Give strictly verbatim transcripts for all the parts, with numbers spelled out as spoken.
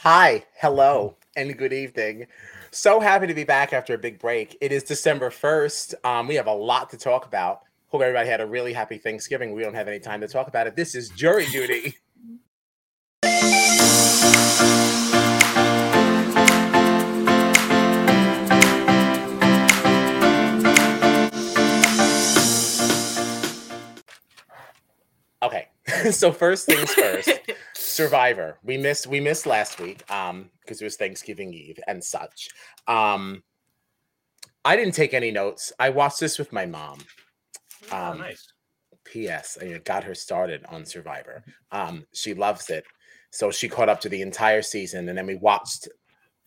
Hi, hello, and good evening. So happy to be back after a big break. It is December first. Um, we have a lot to talk about. Hope everybody had a really happy Thanksgiving. We don't have any time to talk about it. This is Jury Duty. Okay, so first things first. Survivor. We missed we missed last week um because it was Thanksgiving Eve and such. Um I didn't take any notes. I watched this with my mom. Um oh, nice. P S I got her started on Survivor. Um she loves it. So she caught up to the entire season and then we watched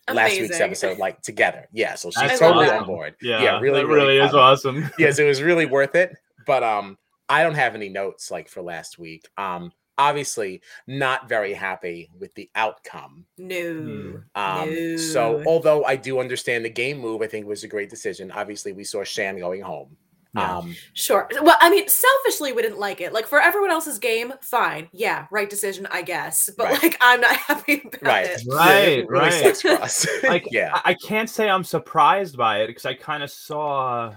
Amazing. Last week's episode like together. Yeah, so she's That's totally awesome. On board. Yeah, yeah really, that really, really is awesome. It. Yes, it was really worth it, but um I don't have any notes like for last week. Um Obviously, not very happy with the outcome. No. Um, no. So, although I do understand the game move, I think it was a great decision. Obviously, we saw Shan going home. No. Um, sure. Well, I mean, selfishly, we didn't like it. Like, for everyone else's game, fine. Yeah, right decision, I guess. But, right. like, I'm not happy about right. it. Right, right. It really sucks for us. Like, yeah. I can't say I'm surprised by it because I kind of saw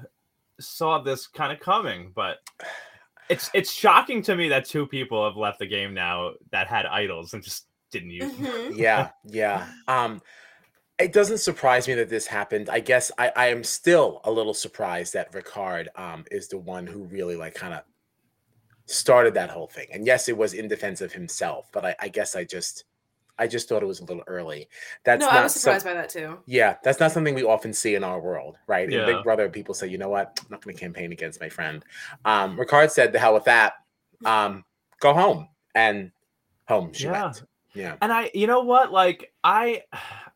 saw this kind of coming, but... It's it's shocking to me that two people have left the game now that had idols and just didn't use them. Mm-hmm. yeah, yeah. Um, it doesn't surprise me that this happened. I guess I, I am still a little surprised that Ricard um, is the one who really like kind of started that whole thing. And yes, it was in defense of himself, but I, I guess I just I just thought it was a little early. That's no, not I was surprised some- by that too. Yeah, that's not something we often see in our world, right? Yeah. In Big Brother, people say, you know what? I'm not going to campaign against my friend. Um, Ricard said, the hell with that. Um, go home. And home she yeah. went. Yeah. And I, you know what? Like, I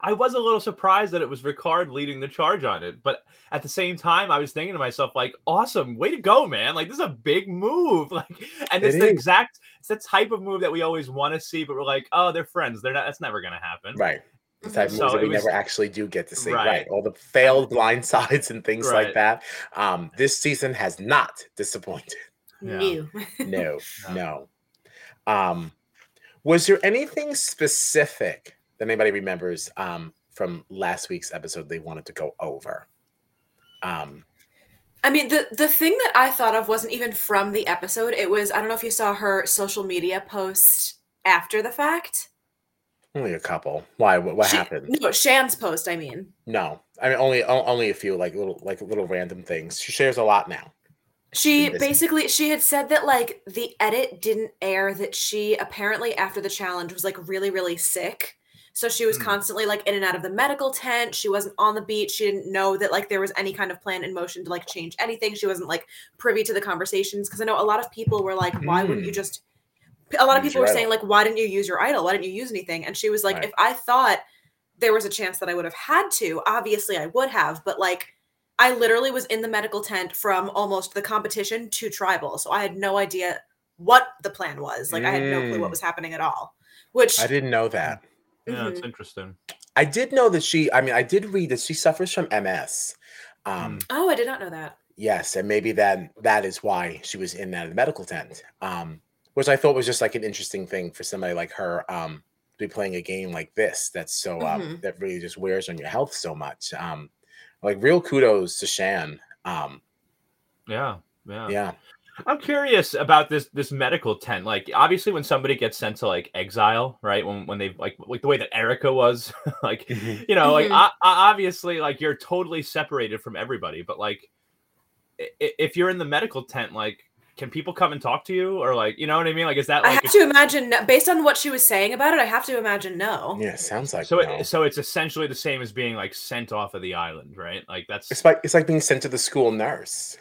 I was a little surprised that it was Ricard leading the charge on it. But at the same time, I was thinking to myself, like, awesome, way to go, man. Like, this is a big move. Like, and it's it the is. exact, it's the type of move that we always want to see, but we're like, oh, they're friends. They're not, that's never going to happen. Right. The type so of moves that we was, never actually do get to see. Right. right. All the failed blind sides and things right. like that. Um, this season has not disappointed. Yeah. No. no, no. Um, Was there anything specific that anybody remembers um, from last week's episode they wanted to go over? Um, I mean, the, the thing that I thought of wasn't even from the episode. It was, I don't know if you saw her social media post after the fact. Only a couple. Why? What, what she, happened? No, Shan's post, I mean. No. I mean, only only a few, like little like little random things. She shares a lot now. She basically, she had said that, like, the edit didn't air, that she apparently after the challenge was, like, really, really sick. So she was mm. constantly, like, in and out of the medical tent. She wasn't on the beach. She didn't know that, like, there was any kind of plan in motion to, like, change anything. She wasn't, like, privy to the conversations. Because I know a lot of people were like, why mm. wouldn't you just, a lot of people were saying, like, why didn't you use your idol? Why didn't you use anything? And she was like, right. if I thought there was a chance that I would have had to, obviously I would have. But, like, I literally was in the medical tent from almost the competition to tribal. So I had no idea what the plan was. Like, mm. I had no clue what was happening at all. Which I didn't know that. Yeah, mm-hmm. It's interesting. I did know that she, I mean, I did read that she suffers from M S. Um, oh, I did not know that. Yes. And maybe that, that is why she was in that medical tent, um, which I thought was just like an interesting thing for somebody like her um, to be playing a game like this. That's so, um, mm-hmm. that really just wears on your health so much. Um, Like, real kudos to Shan. Um, yeah, yeah. Yeah. I'm curious about this this medical tent. Like, obviously, when somebody gets sent to, like, exile, right, when when they, like, like the way that Erica was, like, mm-hmm. you know, mm-hmm. like, o- obviously, like, you're totally separated from everybody. But, like, I- if you're in the medical tent, like, can people come and talk to you? Or, like, you know what I mean? Like, is that, like... I have a- to imagine, based on what she was saying about it, I have to imagine no. Yeah, it sounds like so. No. It, so it's essentially the same as being, like, sent off of the island, right? Like, that's... It's like, it's like being sent to the school nurse.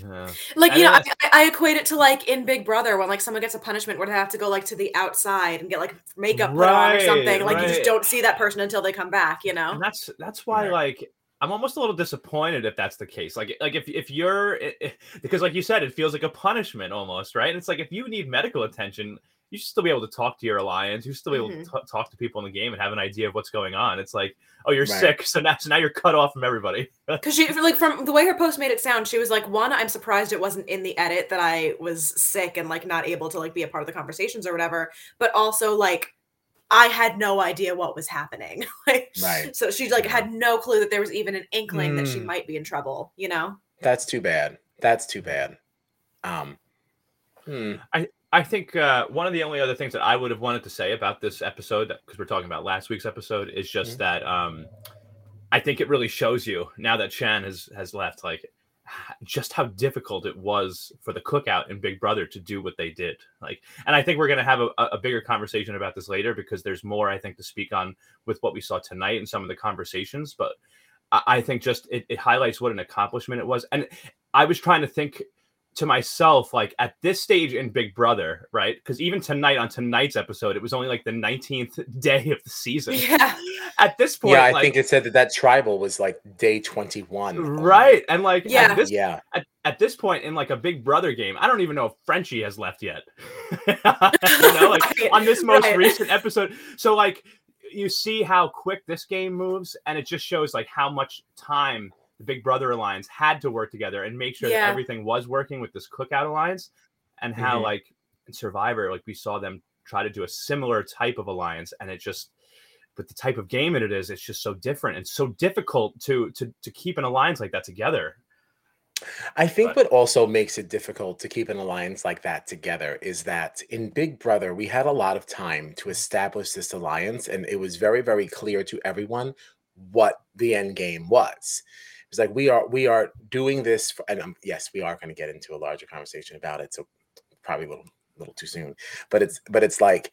Yeah. Like, I you know, I, I equate it to, like, in Big Brother, when, like, someone gets a punishment where they have to go, like, to the outside and get, like, makeup right, put on or something. Like, right. you just don't see that person until they come back, you know? And that's, that's why, right. like... I'm almost a little disappointed if that's the case. Like, like if if you're, it, it, because like you said, it feels like a punishment almost, right? And it's like, if you need medical attention, you should still be able to talk to your alliance. You should still be able mm-hmm. to t- talk to people in the game and have an idea of what's going on. It's like, oh, you're right. sick. So now, so now you're cut off from everybody. Because she, like, from the way her post made it sound, she was like, one, I'm surprised it wasn't in the edit that I was sick and like not able to like be a part of the conversations or whatever. But also like, I had no idea what was happening. like, right. So she like yeah. had no clue that there was even an inkling mm. that she might be in trouble, you know? That's too bad. That's too bad. Um, hmm. I, I think uh, one of the only other things that I would have wanted to say about this episode, because we're talking about last week's episode, is just mm-hmm. that um, I think it really shows you now that Shan has, has left, like just how difficult it was for the cookout and Big Brother to do what they did. Like, and I think we're going to have a, a bigger conversation about this later because there's more, I think, to speak on with what we saw tonight and some of the conversations. But I, I think just it, it highlights what an accomplishment it was. And I was trying to think to myself, like at this stage in Big Brother, right? Because even tonight on tonight's episode, it was only like the nineteenth day of the season. Yeah. At this point, yeah, I like, think it said that that tribal was like day twenty-one, right? And like, yeah, at this, yeah. At, at this point in like a Big Brother game, I don't even know if Frenchie has left yet. You know, like right. on this most right. recent episode, so like you see how quick this game moves, and it just shows like how much time the Big Brother Alliance had to work together and make sure yeah. that everything was working with this cookout alliance, and how mm-hmm. like in Survivor, like we saw them try to do a similar type of alliance. And it just, but the type of game that it is, it's just so different and so difficult to, to, to keep an alliance like that together. I think but. what also makes it difficult to keep an alliance like that together is that in Big Brother, we had a lot of time to establish this alliance. And it was very, very clear to everyone what the end game was. It's like we are we are doing this, for, and um, yes, we are going to get into a larger conversation about it. So probably a little little too soon, but it's but it's like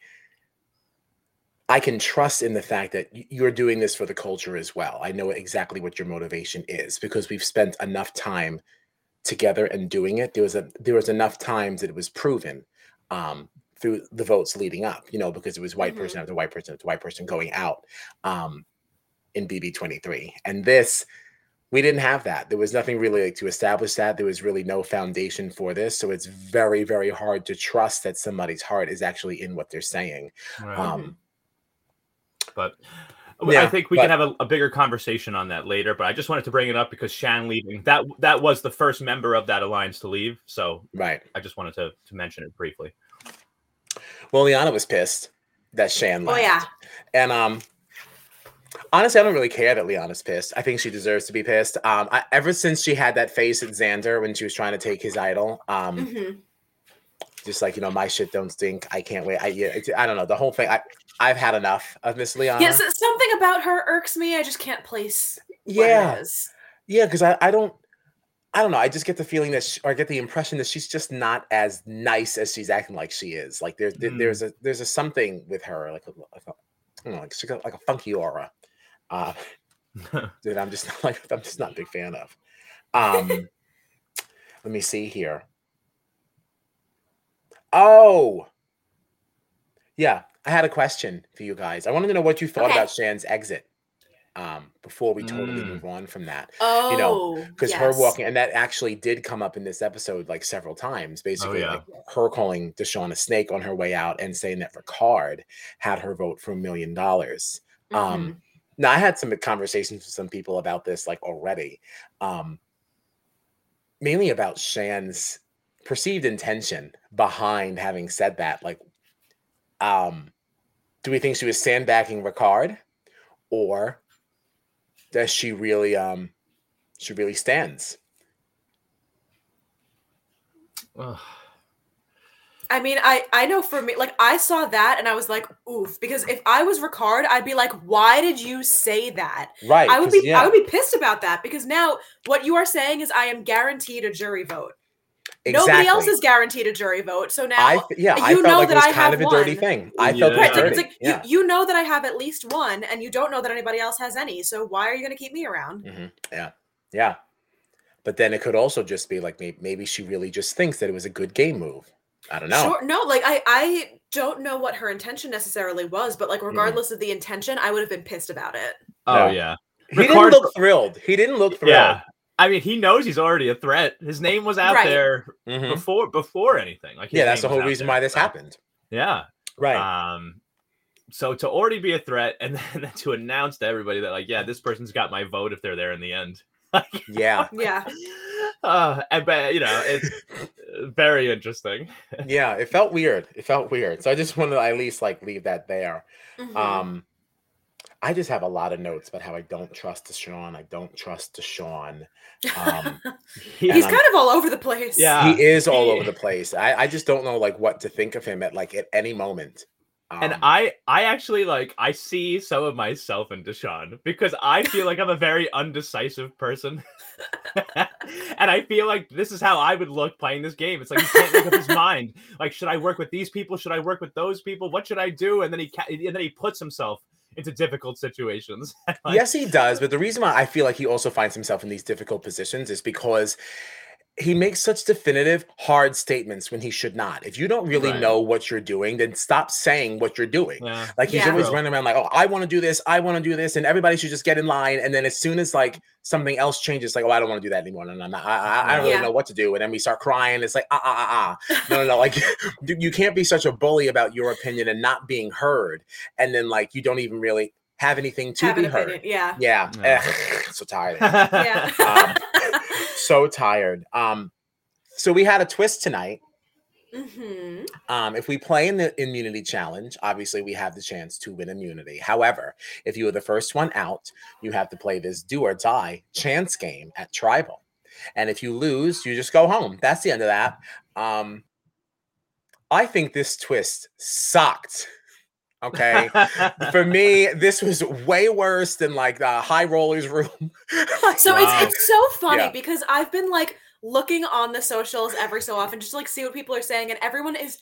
I can trust in the fact that you're doing this for the culture as well. I know exactly what your motivation is because we've spent enough time together and doing it. There was a there was enough times that it was proven um, through the votes leading up, you know, because it was white mm-hmm. person after white person after white person going out um, in B B twenty-three, and this. We didn't have that. There was nothing really like, to establish that. There was really no foundation for this. So it's very, very hard to trust that somebody's heart is actually in what they're saying. Right. Um, but yeah, I think we but, can have a, a bigger conversation on that later. But I just wanted to bring it up because Shan leaving, that that was the first member of that alliance to leave. So right. I just wanted to, to mention it briefly. Well, Liana was pissed that Shan left. Oh, yeah. And um. honestly, I don't really care that Liana's pissed. I think she deserves to be pissed. Um, I, ever since she had that face at Xander when she was trying to take his idol, um, mm-hmm. just like, you know, my shit don't stink. I can't wait. I yeah, I don't know. The whole thing, I, I've had enough of Miss Liana. Yes, yeah, so something about her irks me. I just can't place yeah. what it is. Yeah, because I, I don't, I don't know. I just get the feeling that, she, or I get the impression that she's just not as nice as she's acting like she is. Like there's, mm. there's a, there's a something with her, like, a, like a, I don't know, like she got like a funky aura. Uh, dude, I'm just not like I'm just not a big fan of. Um, let me see here. Oh, yeah. I had a question for you guys. I wanted to know what you thought okay. about Shan's exit um, before we totally mm. move on from that. Oh, you know, because yes. her walking and that actually did come up in this episode like several times. Basically, oh, yeah. like her calling Deshaun a snake on her way out and saying that Ricard had her vote for a million dollars. Um. Mm-hmm. Now, I had some conversations with some people about this, like, already, um, mainly about Shan's perceived intention behind having said that. Like, um, do we think she was sandbagging Ricard, or does she really, um, she really stands? Ugh. I mean, I, I know for me, like, I saw that and I was like, oof, because if I was Ricard, I'd be like, why did you say that? Right. I would be yeah. I would be pissed about that because now what you are saying is I am guaranteed a jury vote. Exactly. Nobody else is guaranteed a jury vote. So now I, yeah, you I felt know like that it was I kind have of a dirty one. Thing. I yeah. felt right, dirty. It's like yeah. you, you know that I have at least one and you don't know that anybody else has any. So why are you going to keep me around? Mm-hmm. Yeah. Yeah. But then it could also just be like maybe, maybe she really just thinks that it was a good game move. I don't know. Sure. No, like I, I don't know what her intention necessarily was, but like regardless mm. of the intention, I would have been pissed about it. Oh, yeah. He Ricard... didn't look thrilled. He didn't look thrilled. Yeah. I mean, he knows he's already a threat. His name was out right. there mm-hmm. before before anything. Like, yeah, that's the whole reason there, why this so. Happened. Yeah. Right. Um, so to already be a threat and then to announce to everybody that, like, yeah, this person's got my vote if they're there in the end. Like, yeah. Yeah. Uh, and, but, you know, it's very interesting. Yeah, it felt weird. It felt weird. So I just wanted to at least, like, leave that there. Mm-hmm. Um, I just have a lot of notes about how I don't trust Deshaun. I don't trust Deshaun. Um, He's kind of all over the place. Yeah, he is all over the place. I, I just don't know, like, what to think of him at, like, at any moment. Um, and I, I actually, like, I see some of myself in Deshaun because I feel like I'm a very undecisive person. And I feel like this is how I would look playing this game. It's like, he can't make up his mind. Like, should I work with these people? Should I work with those people? What should I do? And then he, ca- and then he puts himself into difficult situations. Like, yes, he does. But the reason why I feel like he also finds himself in these difficult positions is because he makes such definitive, hard statements when he should not. If you don't really right. know what you're doing, then stop saying what you're doing. Yeah. Like, he's yeah. always Bro. running around like, oh, I want to do this. I want to do this. And everybody should just get in line. And then as soon as, like, something else changes, like, oh, I don't want to do that anymore. No, no, no. I, I, I don't yeah. really know what to do. And then we start crying. It's like, ah, ah, ah, ah. No, no, no. Like, you can't be such a bully about your opinion and not being heard. And then, like, you don't even really have anything to have be an heard. Yeah. Yeah. yeah. So tired. Yeah. Um, So tired. Um, so we had a twist tonight. Mm-hmm. Um, if we play in the immunity challenge, obviously we have the chance to win immunity. However, if you are the first one out, you have to play this do or die chance game at Tribal. And if you lose, you just go home. That's the end of that. Um, I think this twist sucked. Okay. For me, this was way worse than, like, the high rollers room. So wow. it's it's so funny yeah. because I've been, like, looking on the socials every so often just to, like, see what people are saying, and everyone is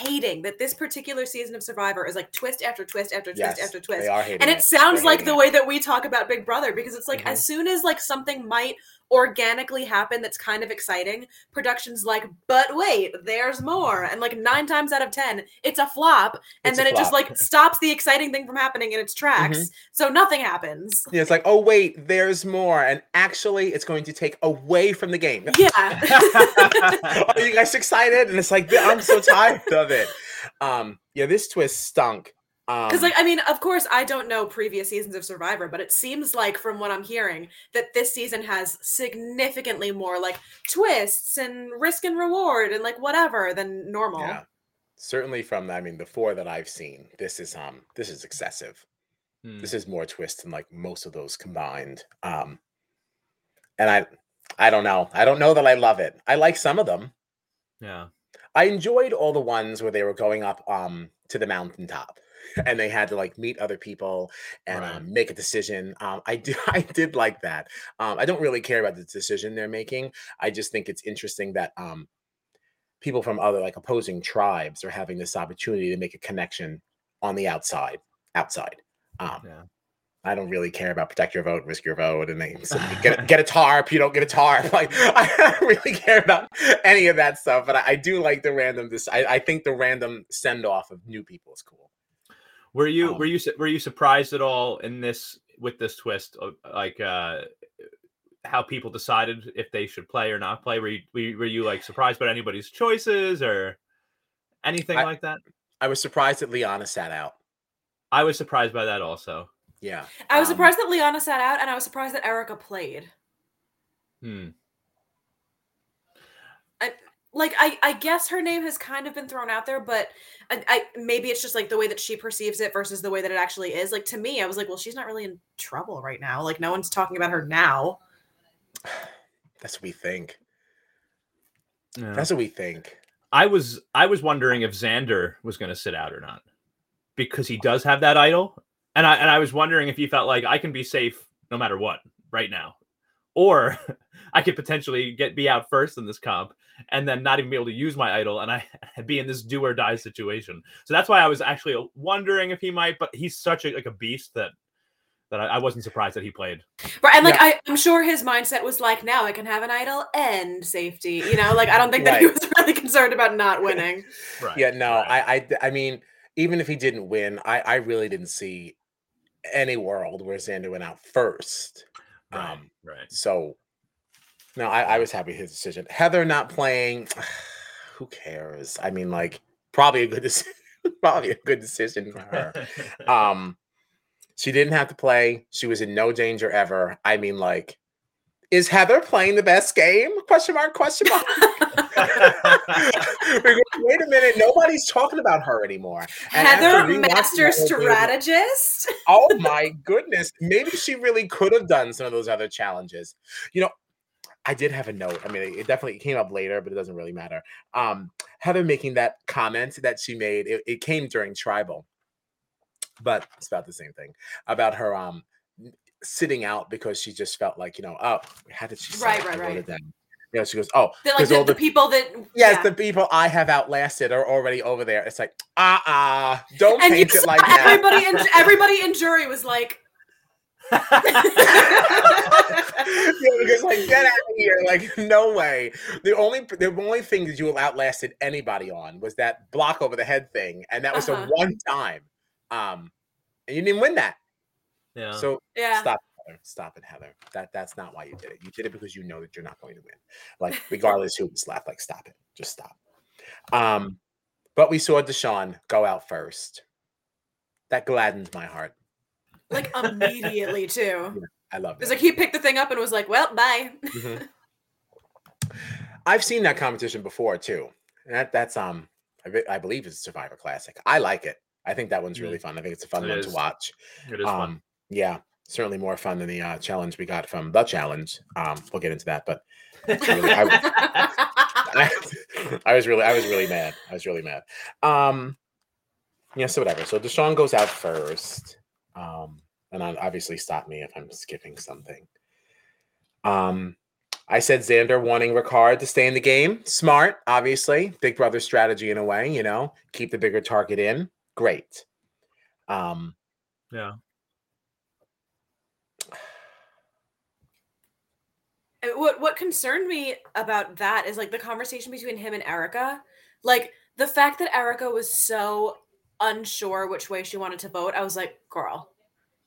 hating that this particular season of Survivor is, like, twist after twist after yes, twist after twist. They are hating and it, it. sounds They're like the it. way that we talk about Big Brother, because it's like mm-hmm. as soon as, like, something might organically happen that's kind of exciting, production's like, but wait, there's more, and, like, nine times out of ten it's a flop, and it's then it flop. just, like, stops the exciting thing from happening in its tracks. Mm-hmm. So nothing happens. Yeah, it's like, oh wait, there's more, and actually it's going to take away from the game. Yeah. Are you guys excited? And it's like, I'm so tired of it. Um yeah, this twist stunk. Because, um, like, I mean, of course, I don't know previous seasons of Survivor, but it seems like, from what I'm hearing, that this season has significantly more, like, twists and risk and reward and, like, whatever than normal. Yeah, certainly from, I mean, the four that I've seen, this is um, this is excessive. Hmm. This is more twists than, like, most of those combined. Um, and I, I don't know. I don't know that I love it. I like some of them. Yeah. I enjoyed all the ones where they were going up um to the mountaintop. And they had to, like, meet other people and right. um, make a decision. Um, I do, I did like that. Um, I don't really care about the decision they're making. I just think it's interesting that um, people from other, like, opposing tribes are having this opportunity to make a connection on the outside. Outside. Um, yeah. I don't really care about protect your vote, risk your vote, and they so get, get a tarp. You don't get a tarp. Like, I don't really care about any of that stuff. But I, I do like the random. This I, I think the random send off of new people is cool. Were you um, were you were you surprised at all in this with this twist, like uh, how people decided if they should play or not play? Were you were you, were you like surprised by anybody's choices or anything I, like that? I was surprised that Liana sat out. I was surprised by that also. Yeah, I was um, surprised that Liana sat out, and I was surprised that Erica played. Hmm. Like, I, I guess her name has kind of been thrown out there, but I, I maybe it's just, like, the way that she perceives it versus the way that it actually is. Like, to me, I was like, well, she's not really in trouble right now. Like, no one's talking about her now. That's what we think. Yeah. That's what we think. I was I was wondering if Xander was going to sit out or not, because he does have that idol. And I, and I was wondering if he felt like, I can be safe no matter what right now. Or I could potentially get be out first in this comp and then not even be able to use my idol, and I be in this do or die situation. So that's why I was actually wondering if he might, but he's such a, like a beast that that I, I wasn't surprised that he played. Right, and like yeah. I, I'm sure his mindset was like, now I can have an idol and safety. You know, like I don't think right. that he was really concerned about not winning. Right. Yeah, no, right. I, I I mean, even if he didn't win, I, I really didn't see any world where Xander went out first. Right, um, right. So, no, I, I was happy with his decision. Heather not playing, who cares? I mean, like, probably a good decision. Probably a good decision for her. Um, she didn't have to play. She was in no danger ever. I mean, like, is Heather playing the best game? Question mark, question mark. Wait a minute. Nobody's talking about her anymore. And Heather, master strategist? Game, oh, my goodness. Maybe she really could have done some of those other challenges. You know, I did have a note. I mean, it definitely came up later, but it doesn't really matter. Um, Heather making that comment that she made, it, it came during Tribal. But it's about the same thing. About her um sitting out because she just felt like, you know, oh, how did she say right, right, right. that? You know, she goes, oh. Like the, all the, the people that... Yes, yeah. the people I have outlasted are already over there. It's like, uh-uh, don't and paint it like everybody that. In, everybody in jury was like... yeah, because like get out of here, like no way. The only the only thing that you outlasted anybody on was that block over the head thing, and that was uh-huh. a one time. Um, and you didn't win that. Yeah. So yeah. stop, Heather. Stop it, Heather. That that's not why you did it. You did it because you know that you're not going to win. Like regardless who was left, like stop it, just stop. Um, but we saw Deshaun go out first. That gladdens my heart. Like immediately too. Yeah, I love it. It's like he picked the thing up and was like, well, bye. Mm-hmm. I've seen that competition before too. And that, that's, um, I, be, I believe it's a Survivor Classic. I like it. I think that one's really fun. I think it's a fun it one is. to watch. It is um, fun. Yeah. Certainly more fun than the uh, challenge we got from The Challenge. Um, we'll get into that, but really, I, I, I was really, I was really mad. I was really mad. Um, yeah. So whatever. So Deshaun goes out first. Um, and I'll obviously stop me if I'm skipping something. Um, I said Xander wanting Ricard to stay in the game. Smart, obviously. Big brother strategy in a way, you know. Keep the bigger target in. Great. Um, yeah. What what concerned me about that is like the conversation between him and Erica. Like the fact that Erica was so unsure which way she wanted to vote, I was like, girl,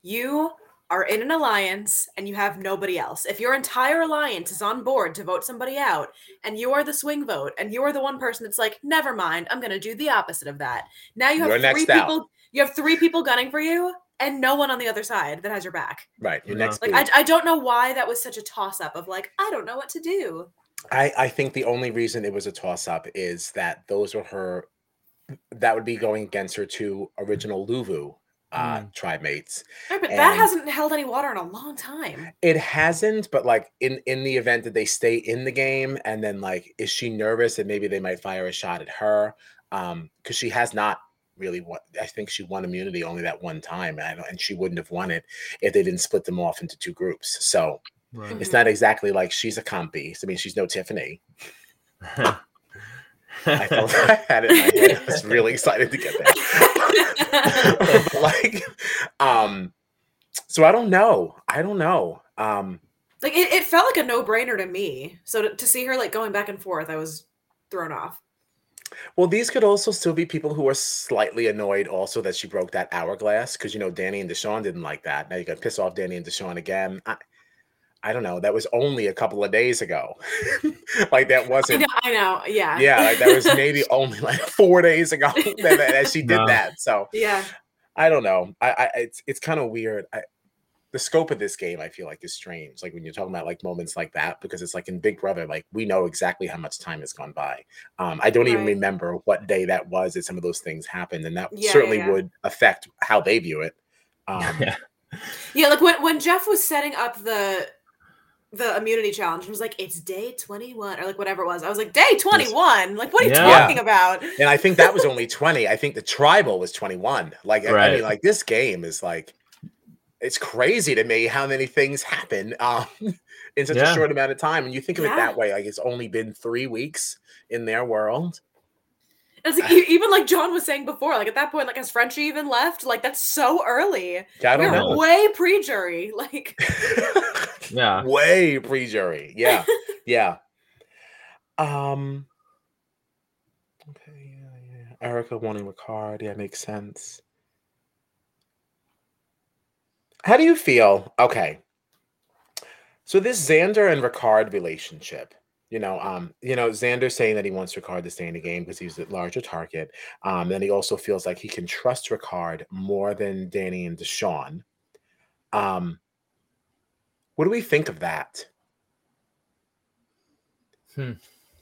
you are in an alliance and you have nobody else. If your entire alliance is on board to vote somebody out and you are the swing vote and you are the one person that's like, never mind, I'm going to do the opposite of that. Now you have three people, out. you have three people gunning for you and no one on the other side that has your back. Right. You're yeah. next. Like, I, I don't know why that was such a toss up of like, I don't know what to do. I, I think the only reason it was a toss up is that those were her that would be going against her two original Luvu uh, mm. tribe mates. Right, but and that hasn't held any water in a long time. It hasn't, but like in, in the event that they stay in the game and then like, is she nervous and maybe they might fire a shot at her? Um, Cause she has not really won. I think she won immunity only that one time and, I don't, and she wouldn't have won it if they didn't split them off into two groups. So right. It's mm-hmm. not exactly like she's a compy. I mean, she's no Tiffany. I felt like I had it in my head. I was really excited to get there. like, um, so I don't know. I don't know. Um, like it, it felt like a no-brainer to me. So to, to see her like going back and forth, I was thrown off. Well, these could also still be people who are slightly annoyed also that she broke that hourglass because, you know, Danny and Deshaun didn't like that. Now you're going to piss off Danny and Deshaun again. I, I don't know. That was only a couple of days ago. like that wasn't. I know, I know. Yeah. Yeah. Like that was maybe only like four days ago that, that, that she did no. that. So yeah. I don't know. I, I it's it's kind of weird. I, the scope of this game, I feel like, is strange. Like when you're talking about like moments like that, because it's like in Big Brother, like we know exactly how much time has gone by. Um, I don't right. even remember what day that was that some of those things happened, and that yeah, certainly yeah, yeah. would affect how they view it. Um, yeah. Yeah. Like when when Jeff was setting up the. the immunity challenge was like, it's day twenty-one or like whatever it was. I was like, day twenty-one? Like, what are you yeah. talking about? And I think that was only twenty. I think the tribal was twenty-one. Like, right. I mean, like this game is like, it's crazy to me how many things happen um, in such yeah. a short amount of time. And you think of yeah. it that way, like it's only been three weeks in their world. It's like, even like John was saying before, like at that point, like his Frenchie even left. Like that's so early. I don't We're know. Way pre-jury. Like yeah. way pre-jury. Yeah. yeah. Um okay, yeah, yeah. Erica wanting Ricard. Yeah, makes sense. How do you feel? Okay. So this Xander and Ricard relationship. You know, um, you know, Xander saying that he wants Ricard to stay in the game because he's a larger target. Um, then he also feels like he can trust Ricard more than Danny and Deshaun. Um, what do we think of that? Hmm.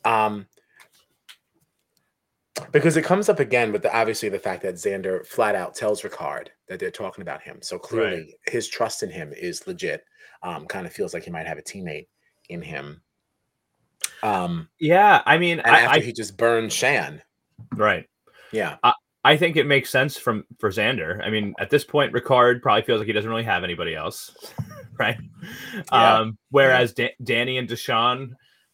Um, because it comes up again with the, obviously the fact that Xander flat out tells Ricard that they're talking about him. So clearly right. his trust in him is legit. Um, kind of feels like he might have a teammate in him. Um, yeah, I mean, and I, after I, he just burned Shan. Right. Yeah. I, I think it makes sense from for Xander. I mean, at this point, Ricard probably feels like he doesn't really have anybody else. Right. Yeah. Um, whereas yeah. da- Danny and Deshaun,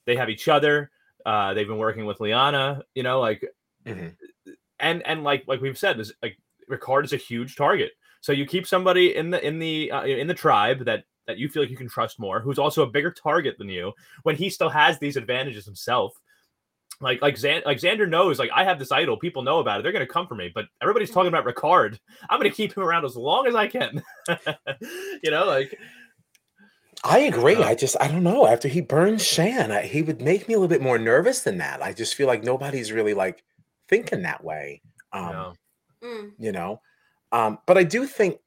they have each other. Uh, they've been working with Liana, you know, like, mm-hmm. and, and like, like we've said, this, like Ricard is a huge target. So you keep somebody in the, in the, uh, in the tribe that, that you feel like you can trust more, who's also a bigger target than you, when he still has these advantages himself. Like, like, Xan- like Xander knows, like, I have this idol. People know about it. They're going to come for me, but everybody's talking about Ricard. I'm going to keep him around as long as I can. You know, like. I agree. Uh, I just, I don't know. After he burned Shan, I, he would make me a little bit more nervous than that. I just feel like nobody's really, like, thinking that way. Um, no. You know? Um, but I do think,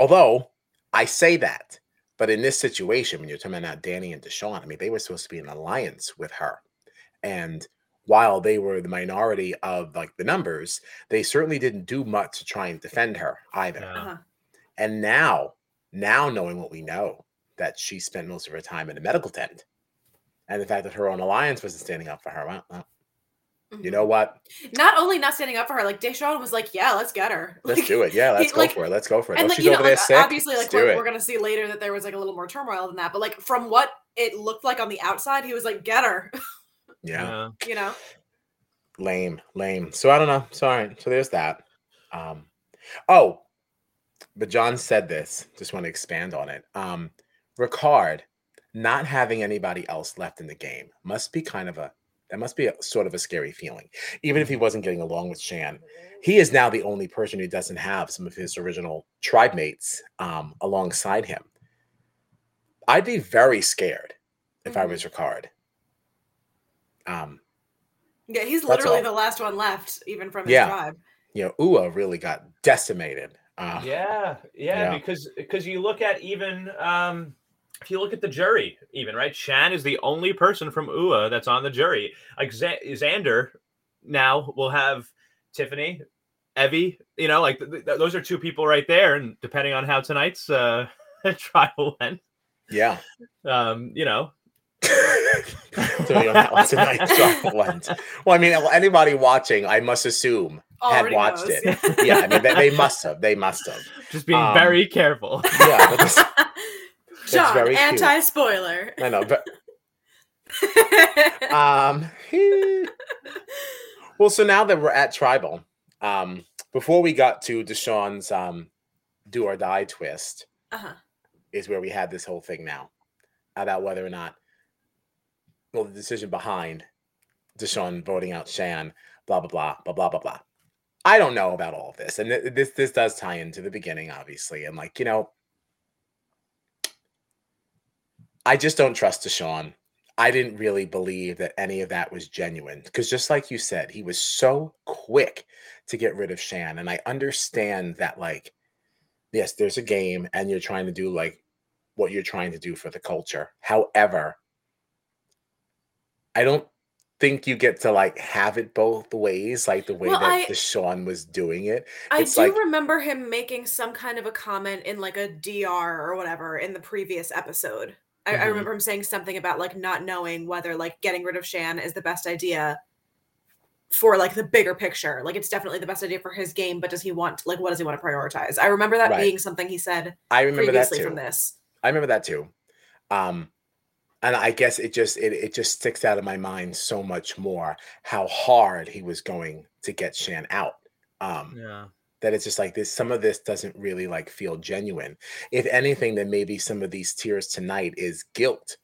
although I say that, but in this situation, when you're talking about Danny and Deshaun, I mean, they were supposed to be in an alliance with her. And while they were the minority of like the numbers, they certainly didn't do much to try and defend her either. Yeah. Uh-huh. And now, now knowing what we know, that she spent most of her time in a medical tent, and the fact that her own alliance wasn't standing up for her. Well, well, mm-hmm. You know what? Not only not standing up for her, like Deshaun was like, yeah, let's get her. Let's like, do it. Yeah, let's he, go like, for it. Let's go for it. And oh, like, she's you know, over like, there sick. Obviously, like we're, we're going to see later that there was like a little more turmoil than that. But like from what it looked like on the outside, he was like, get her. Yeah. You know? Lame, lame. So I don't know. Sorry. So there's that. Um, oh, but John said this. Just want to expand on it. Um, Ricard not having anybody else left in the game must be kind of a, that must be a sort of a scary feeling. Even if he wasn't getting along with Shan, he is now the only person who doesn't have some of his original tribe mates um, alongside him. I'd be very scared if mm-hmm. I was Ricard. Um, yeah, he's literally the last one left, even from his yeah. tribe. Yeah, you know, Ua really got decimated. Uh, yeah, yeah, yeah, because because you look at even... Um, if you look at the jury, even, right? Shan is the only person from U A that's on the jury. Like Z- Xander now will have Tiffany, Evie, you know, like th- th- those are two people right there. And depending on how tonight's uh, trial went. Yeah. Um, you know. Depending on how tonight's trial went. Well, I mean, anybody watching, I must assume, had watched knows. It. Yeah, I mean, they, they must have. They must have. Just being um, very careful. Yeah, but this- John, very anti-spoiler. Cute. I know, but um, he... well, so now that we're at tribal, um, before we got to Deshaun's um, do or die twist, uh-huh. is where we had this whole thing now about whether or not, well, the decision behind Deshaun voting out Shan, blah blah blah blah blah blah blah. I don't know about all of this, and th- this this does tie into the beginning, obviously, and like you know. I just don't trust Deshaun. I didn't really believe that any of that was genuine. Because just like you said, he was so quick to get rid of Shan. And I understand that, like, yes, there's a game and you're trying to do, like, what you're trying to do for the culture. However, I don't think you get to, like, have it both ways, like the way well, that I, Deshaun was doing it. I it's do like, remember him making some kind of a comment in, like, a D R or whatever in the previous episode. I, mm-hmm. I remember him saying something about like not knowing whether like getting rid of Shan is the best idea for like the bigger picture. Like it's definitely the best idea for his game, but does he want like what does he want to prioritize? I remember that right. being something he said. I remember previously that too. From this. I remember that too, um, and I guess it just it it just sticks out of my mind so much more how hard he was going to get Shan out. Um, yeah. That it's just like this, some of this doesn't really like feel genuine. If anything, then maybe some of these tears tonight is guilt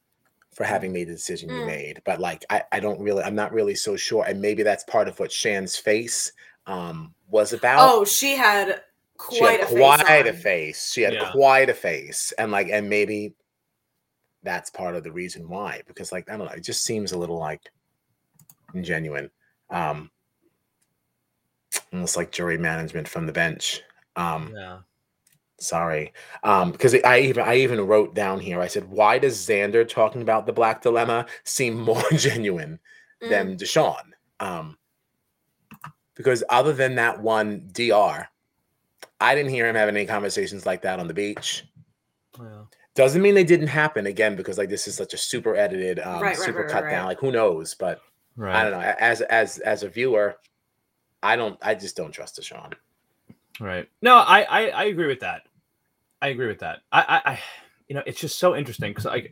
for having made the decision mm. you made. But like, I, I don't really, I'm not really so sure. And maybe that's part of what Shan's face um, was about. Oh, she had quite, she had a, quite face a face. She had yeah. quite a face. And like, and maybe that's part of the reason why, because like, I don't know, it just seems a little like ingenuine. Um, almost like jury management from the bench. Um, yeah. Sorry. Um, because I even I even wrote down here, I said, why does Xander talking about the Black Dilemma seem more genuine mm. than Deshaun? Um, because other than that one D R, I didn't hear him having any conversations like that on the beach. Wow. Doesn't mean they didn't happen again, because like this is such a super edited, um, right, super right, right, cut right. down. Like who knows? But right. I don't know. As as as a viewer, I don't. I just don't trust Deshaun. Right. No, I, I I agree with that. I agree with that. I I, I you know, it's just so interesting because I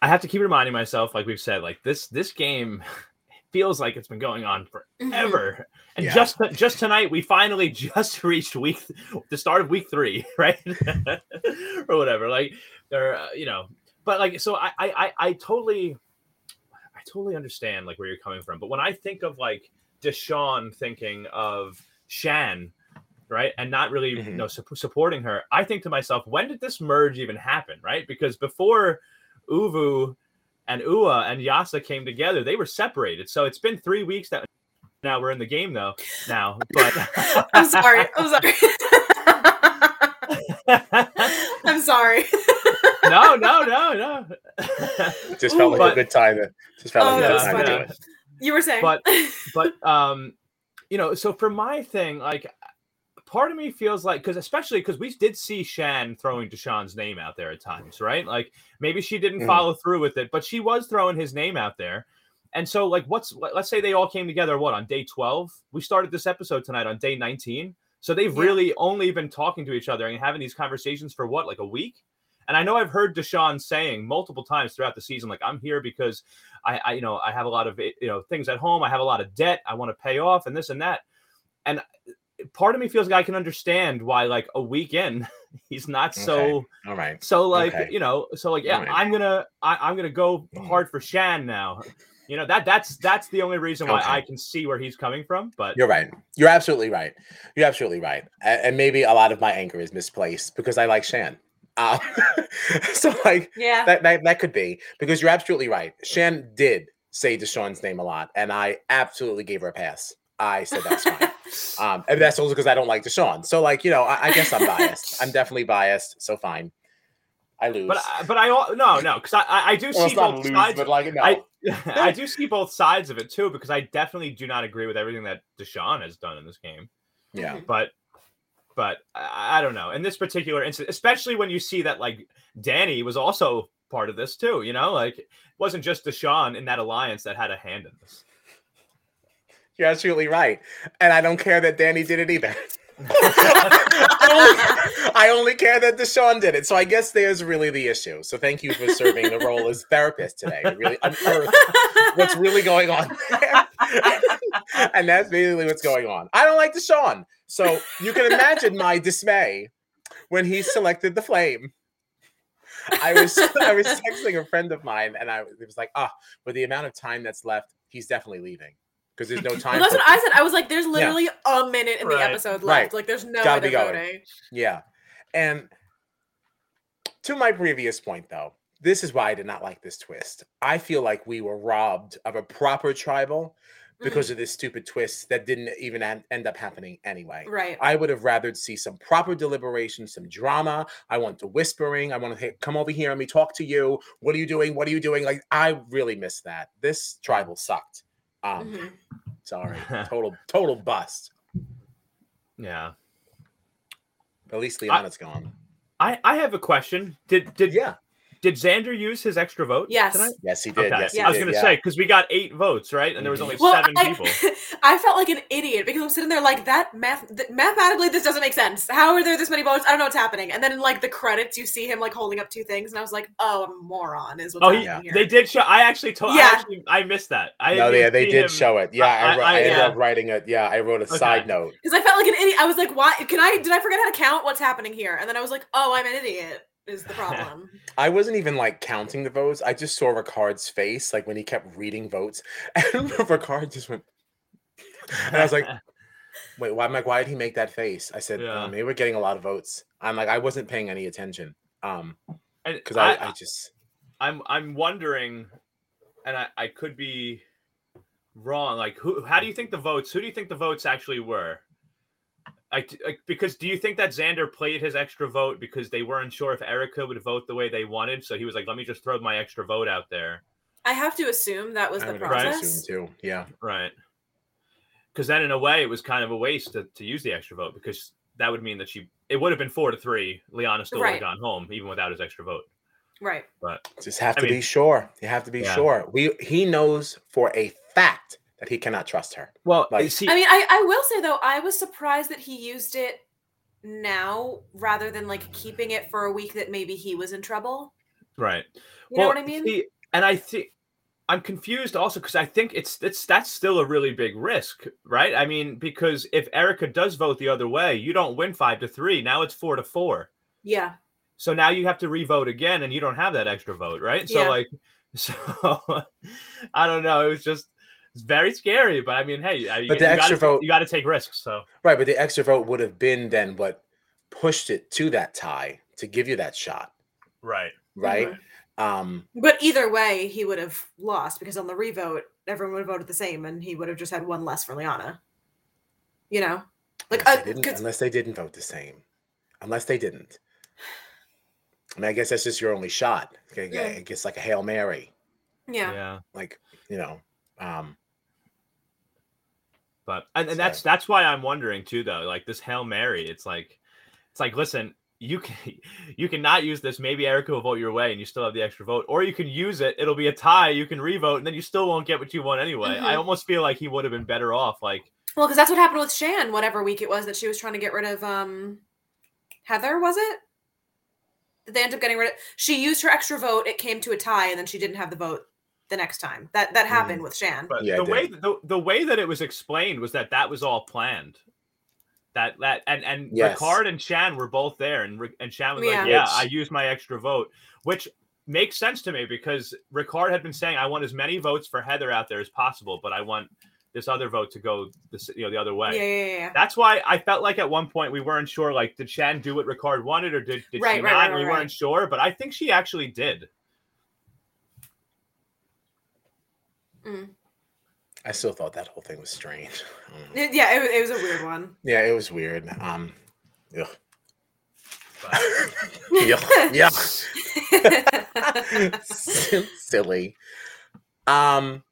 I have to keep reminding myself, like we've said, like this this game feels like it's been going on forever. And yeah. just just tonight, we finally just reached week the start of week three, right? or whatever, like or uh, you know, but like so I I I totally I totally understand like where you're coming from. But when I think of like Deshaun thinking of Shan, right, and not really mm-hmm. you know su- supporting her, I think to myself, when did this merge even happen, right? Because before Uvu and Ua and Yasa came together, they were separated. So it's been three weeks that now we're in the game though. Now, but I'm sorry, I'm sorry, I'm sorry. no, no, no, no. Just felt Ooh, like but... a good time. To... Just felt oh, like a good time funny. To do it. You were saying, but but um. You know, so for my thing, like, part of me feels like, because especially because we did see Shan throwing Deshaun's name out there at times, right? Like, maybe she didn't mm. follow through with it, but she was throwing his name out there. And so, like, what's let's say they all came together, what, on day twelve? We started this episode tonight on day nineteen. So they've yeah. really only been talking to each other and having these conversations for, what, like a week? And I know I've heard Deshaun saying multiple times throughout the season, like, I'm here because I, I, you know, I have a lot of, you know, things at home. I have a lot of debt. I want to pay off and this and that. And part of me feels like I can understand why, like, a weekend, he's not so, okay. All right. so like, okay. you know, so like, yeah, right. I'm going to, I'm going to go hard for Shan now. You know, that that's, that's the only reason why okay. I can see where he's coming from, but. You're right. You're absolutely right. You're absolutely right. And maybe a lot of my anger is misplaced because I like Shan. Um, so like yeah. that, that that could be, because you're absolutely right. Shan did say Deshaun's name a lot, and I absolutely gave her a pass. I said that's fine. Um, and that's also because I don't like Deshaun. So like, you know, I, I guess I'm biased. I'm definitely biased. So fine, I lose. But I, but I no no because I I do well, see both lose, sides. But like, no. I I do see both sides of it too, because I definitely do not agree with everything that Deshaun has done in this game. Yeah, but. But I don't know. In this particular instance, especially when you see that, like, Danny was also part of this, too, you know? Like, it wasn't just Deshaun in that alliance that had a hand in this. You're absolutely right. And I don't care that Danny did it either. I, only, I only care that Deshaun did it. So I guess there's really the issue. So thank you for serving the role as therapist today. It really unearthed what's really going on there. And that's basically what's going on. I don't like Deshaun. So you can imagine my dismay when he selected the flame. I was I was texting a friend of mine, and I it was like, ah, oh, with the amount of time that's left, he's definitely leaving. Because there's no time. Well, that's what I said. I was like, there's literally yeah. a minute in right. the episode left. Right. Like, there's no other voting. Yeah. And to my previous point, though, this is why I did not like this twist. I feel like we were robbed of a proper tribal because mm-hmm. of this stupid twist that didn't even an- end up happening anyway. Right. I would have rather see some proper deliberation, some drama. I want the whispering. I want to hey, come over here and me talk to you. What are you doing? What are you doing? Like, I really miss that. This tribal sucked. Um, mm-hmm. sorry, total, total bust. Yeah. At least Liana's I, gone. I, I have a question. Did did yeah. did Xander use his extra vote? Yes. Tonight? Yes, he did. Okay. Yes, he I was did, gonna yeah. say, because we got eight votes, right? And mm-hmm. there was only well, seven I, people. I felt like an idiot because I'm sitting there like that math th- mathematically this doesn't make sense. How are there this many votes? I don't know what's happening. And then in like the credits, you see him like holding up two things, and I was like, oh, I'm a moron is what's oh, happening yeah. here. They did show. I actually told. Yeah. I, actually, I missed that. I no, yeah, they did him, show it. Yeah, I, I, I, I ended yeah. up writing it. Yeah, I wrote a okay. side note because I felt like an idiot. I was like, why? Can I? Did I forget how to count? What's happening here? And then I was like, oh, I'm an idiot. Is the problem. I wasn't even like counting the votes. I just saw Ricard's face, like when he kept reading votes, and Ricard just went. And I was like, "Wait, why?" I'm like, "Why did he make that face?" I said, yeah. um, "Maybe we're getting a lot of votes." I'm like, I wasn't paying any attention, um, because I, I, I just I'm I'm wondering, and I, I could be wrong. Like, who? How do you think the votes? Who do you think the votes actually were? I, I because do you think that Xander played his extra vote because they weren't sure if Erica would vote the way they wanted, so he was like, "Let me just throw my extra vote out there." I have to assume that was I the process. I assume too. Yeah. Right. Because then, in a way, it was kind of a waste to, to use the extra vote because that would mean that she it would have been four to three. Liana still right. would have gone home even without his extra vote. Right. But just have I to mean, be sure. You have to be yeah. sure. We he knows for a fact that he cannot trust her. Well, like, he, I mean, I, I will say though, I was surprised that he used it now rather than like keeping it for a week that maybe he was in trouble. Right. You well, know what I mean? See, and I think I'm confused also because I think it's it's that's still a really big risk, right? I mean, because if Erica does vote the other way, you don't win five to three. Now it's four to four. Yeah. So now you have to re-vote again, and you don't have that extra vote, right? Yeah. So like, so I don't know. It was just it's very scary, but I mean, hey, but you, the you extra gotta, vote, you got to take risks. So right, but the extra vote would have been then what pushed it to that tie to give you that shot, right? Right. Mm-hmm. Um, but either way, he would have lost because on the revote, everyone would have voted the same, and he would have just had one less for Liana. You know, like unless, uh, they, didn't, unless they didn't vote the same, unless they didn't. I mean, I guess that's just your only shot. It yeah. gets like a Hail Mary. Yeah. yeah. Like, you know. Um, but and, and so. that's that's why I'm wondering too, though. Like this Hail Mary, it's like, it's like, listen, you can you cannot use this. Maybe Erica will vote your way, and you still have the extra vote, or you can use it. It'll be a tie. You can revote, and then you still won't get what you want anyway. Mm-hmm. I almost feel like he would have been better off. Like, well, because that's what happened with Shan. Whatever week it was that she was trying to get rid of um, Heather, was it? They ended up getting rid of. She used her extra vote. It came to a tie, and then she didn't have the vote the next time. That that happened mm-hmm. with Shan. But yeah, the way the, the way that it was explained was that that was all planned. That that and and yes. Ricard and Shan were both there, and and Shan was yeah. like, "Yeah, I used my extra vote," which makes sense to me because Ricard had been saying, "I want as many votes for Heather out there as possible, but I want this other vote to go this you know the other way." Yeah, yeah, yeah. That's why I felt like at one point we weren't sure. Like, did Shan do what Ricard wanted, or did, did right, she right, not? Right, right, we right. weren't sure, but I think she actually did. Mm. I still thought that whole thing was strange. Mm. Yeah, it, it was a weird one. Yeah, it was weird. Um, ugh. yeah, yeah. Silly. Um,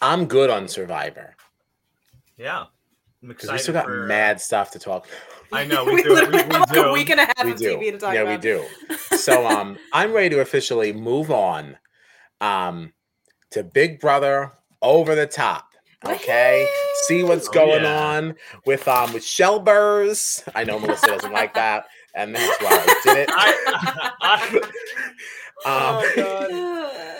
I'm good on Survivor. Yeah, because we still got for... mad stuff to talk. I know we, we do. Literally we, we have do. A week and a half we of do. T V to talk yeah, about. Yeah, we do. So, um, I'm ready to officially move on. Um. To Big Brother Over the Top, okay? See what's going oh, yeah. on with um with Shelbers. I know Melissa doesn't like that, and that's why I did it. I, I, I, um, oh,